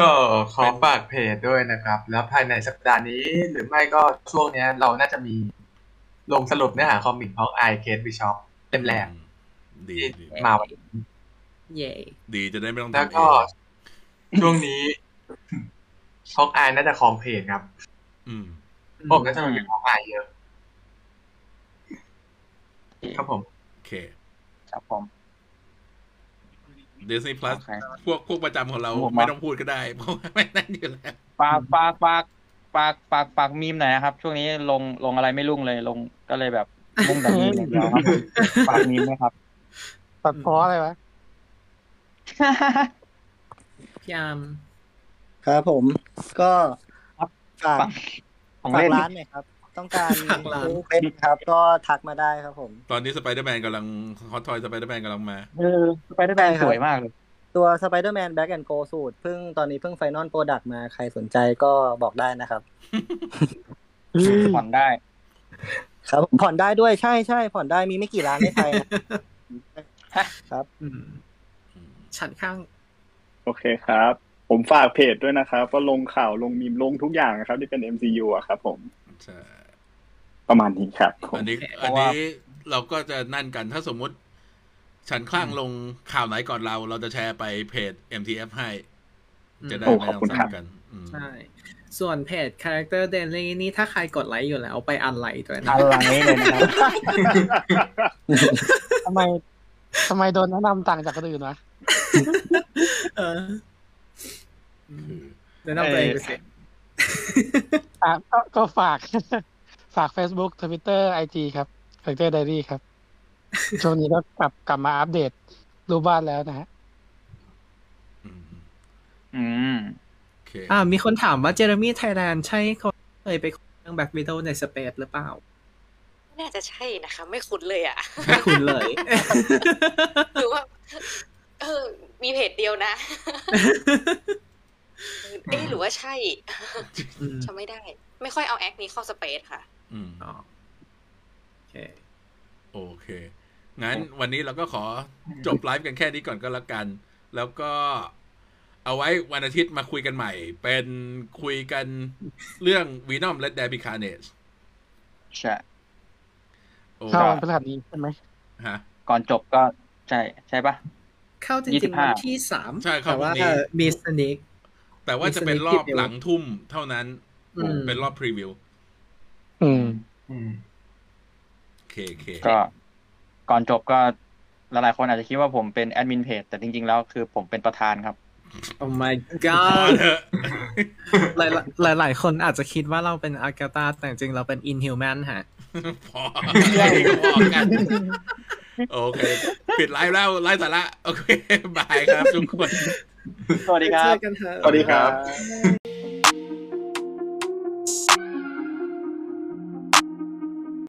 ก็ขอฝากเพจด้วยนะครับแล้วภายในสัปดาห์นี้หรือไม่ก็ช่วงนี้เราน่าจะมีลงสรุปเนื้อหาคอมิกของ Hawkeye เคสบิชอปเต็มแรงดีมาวันเย่ดีจะได้ไม่ต้องทำเองแล้วก็ช่วงนี้ Hawkeye น่าจะครองเพจครับอืมผมก็จะมี Hawkeye เยอะครับผมโอเคครับผมDisney Plus พวกพวกประจำของเราไม่ต้องพูดก็ได้เพราะไม่นั่นอยู่แล้วปากปากปากปากปากปากมีมหน่อยนะครับช่วงนี้ลงลงอะไรไม่รุ่งเลยลงก็เลยแบบมุ่งแต่มีมอย่างเดียวครับปากมีมมั้ยครับปากคออะไรวะยามครับผมก็ฝากของเล่นร้านหน่อยครับต้องการซื้อเพชรครับก็ทักมาได้ครับผมตอนนี้สไปเดอร์แมนกำลังฮอตทอยสไปเดอร์แมนกำลังมาเออสไปเดอร์แมนสวยมากเลยตัวสไปเดอร์แมนแบล็คแอนด์โกลด์สูตรเพิ่งตอนนี้เพิ่งไฟนอลโปรดักต์มาใครสนใจก็บอกได้นะครับผ่อนได้ครับผ่อนได้ด้วยใช่ๆผ่อนได้มีไม่กี่ร้านในไทยนะครับฉันข้างโอเคครับผมฝากเพจด้วยนะครับก็ลงข่าวลงมีมลงทุกอย่างนะครับที่เป็น เอ็ม ซี ยู อ่ะครับผมประมาณนี้ครับอันนี้อันนี้เราก็จะนั่นกันถ้าสมมติฉันคลั่งลงข่าวไหนก่อนเราเราจะแชร์ไปเพจ เอ็ม ที เอฟ ให้จะได้ไม่ต้องสั่นกันใช่ส่วนเพจ Character Daily นี่ถ้าใครกดไลค์อยู่แล้วไปอันไลค์ด้วยนะอันไลค์เลยนะครับทำไมทำไมโดนแนะนำต่างจากคนอื่นวะเออแนะนำตัวเองไปสิอ่ะก็ฝากฝาก Facebook Twitter ไอ จี ครับ Character Diary ครับช่วงนี้ก็กลับกลับมาอัปเดตรูปบ้านแล้วนะฮะอืมโอเคอ่ามีคนถามว่าเจเรมี่ไทยแลนด์ใช่คนเคยไปคุยเรื่อง Black Widow ใน Space หรือเปล่าไม่น่าจะใช่นะคะไม่คุ้นเลยอ่ะไม่คุ้นเลยหรือว่าเออมีเพจเดียวนะเอ๊ะหรือว่าใช่จำไม่ได้ไม่ค่อยเอาแอคนี้เข้าสเปซค่ะอืมอ๋อโอเคโอเคงั้นวันนี้เราก็ขอจบไลฟ์กันแค่นี้ก่อนก็แล้วกันแล้วก็เอาไว้วันอาทิตย์มาคุยกันใหม่เป็นคุยกันเรื่อง Venom และ Daredevil Carnage ใช่โอ้ครับเป็นแบบนี้ใช่มั้ยฮะก่อนจบก็ใช่ใช่ป่ะเข้าจริงๆวันที่สามใช่แต่ว่ามีสเนคแต่ว่าจะเป็นรอบหลังทุ่มเท่านั้นเป็นรอบพรีวิวอืมอืมโอเคโอเคก็ก่อนจบก็หลายๆคนอาจจะคิดว่าผมเป็นแอดมินเพจแต่จริงๆแล้วคือผมเป็นประธานครับ Oh my god หลายหลายคนอาจจะคิดว่าเราเป็นอากาตาแต่จริงๆเราเป็นอินฮิวแมนฮะพอกันโอเคปิดไลฟ์แล้วไลฟ์สาระโอเคบายครับทุกคนสวัสดีครับสวัสดีครับ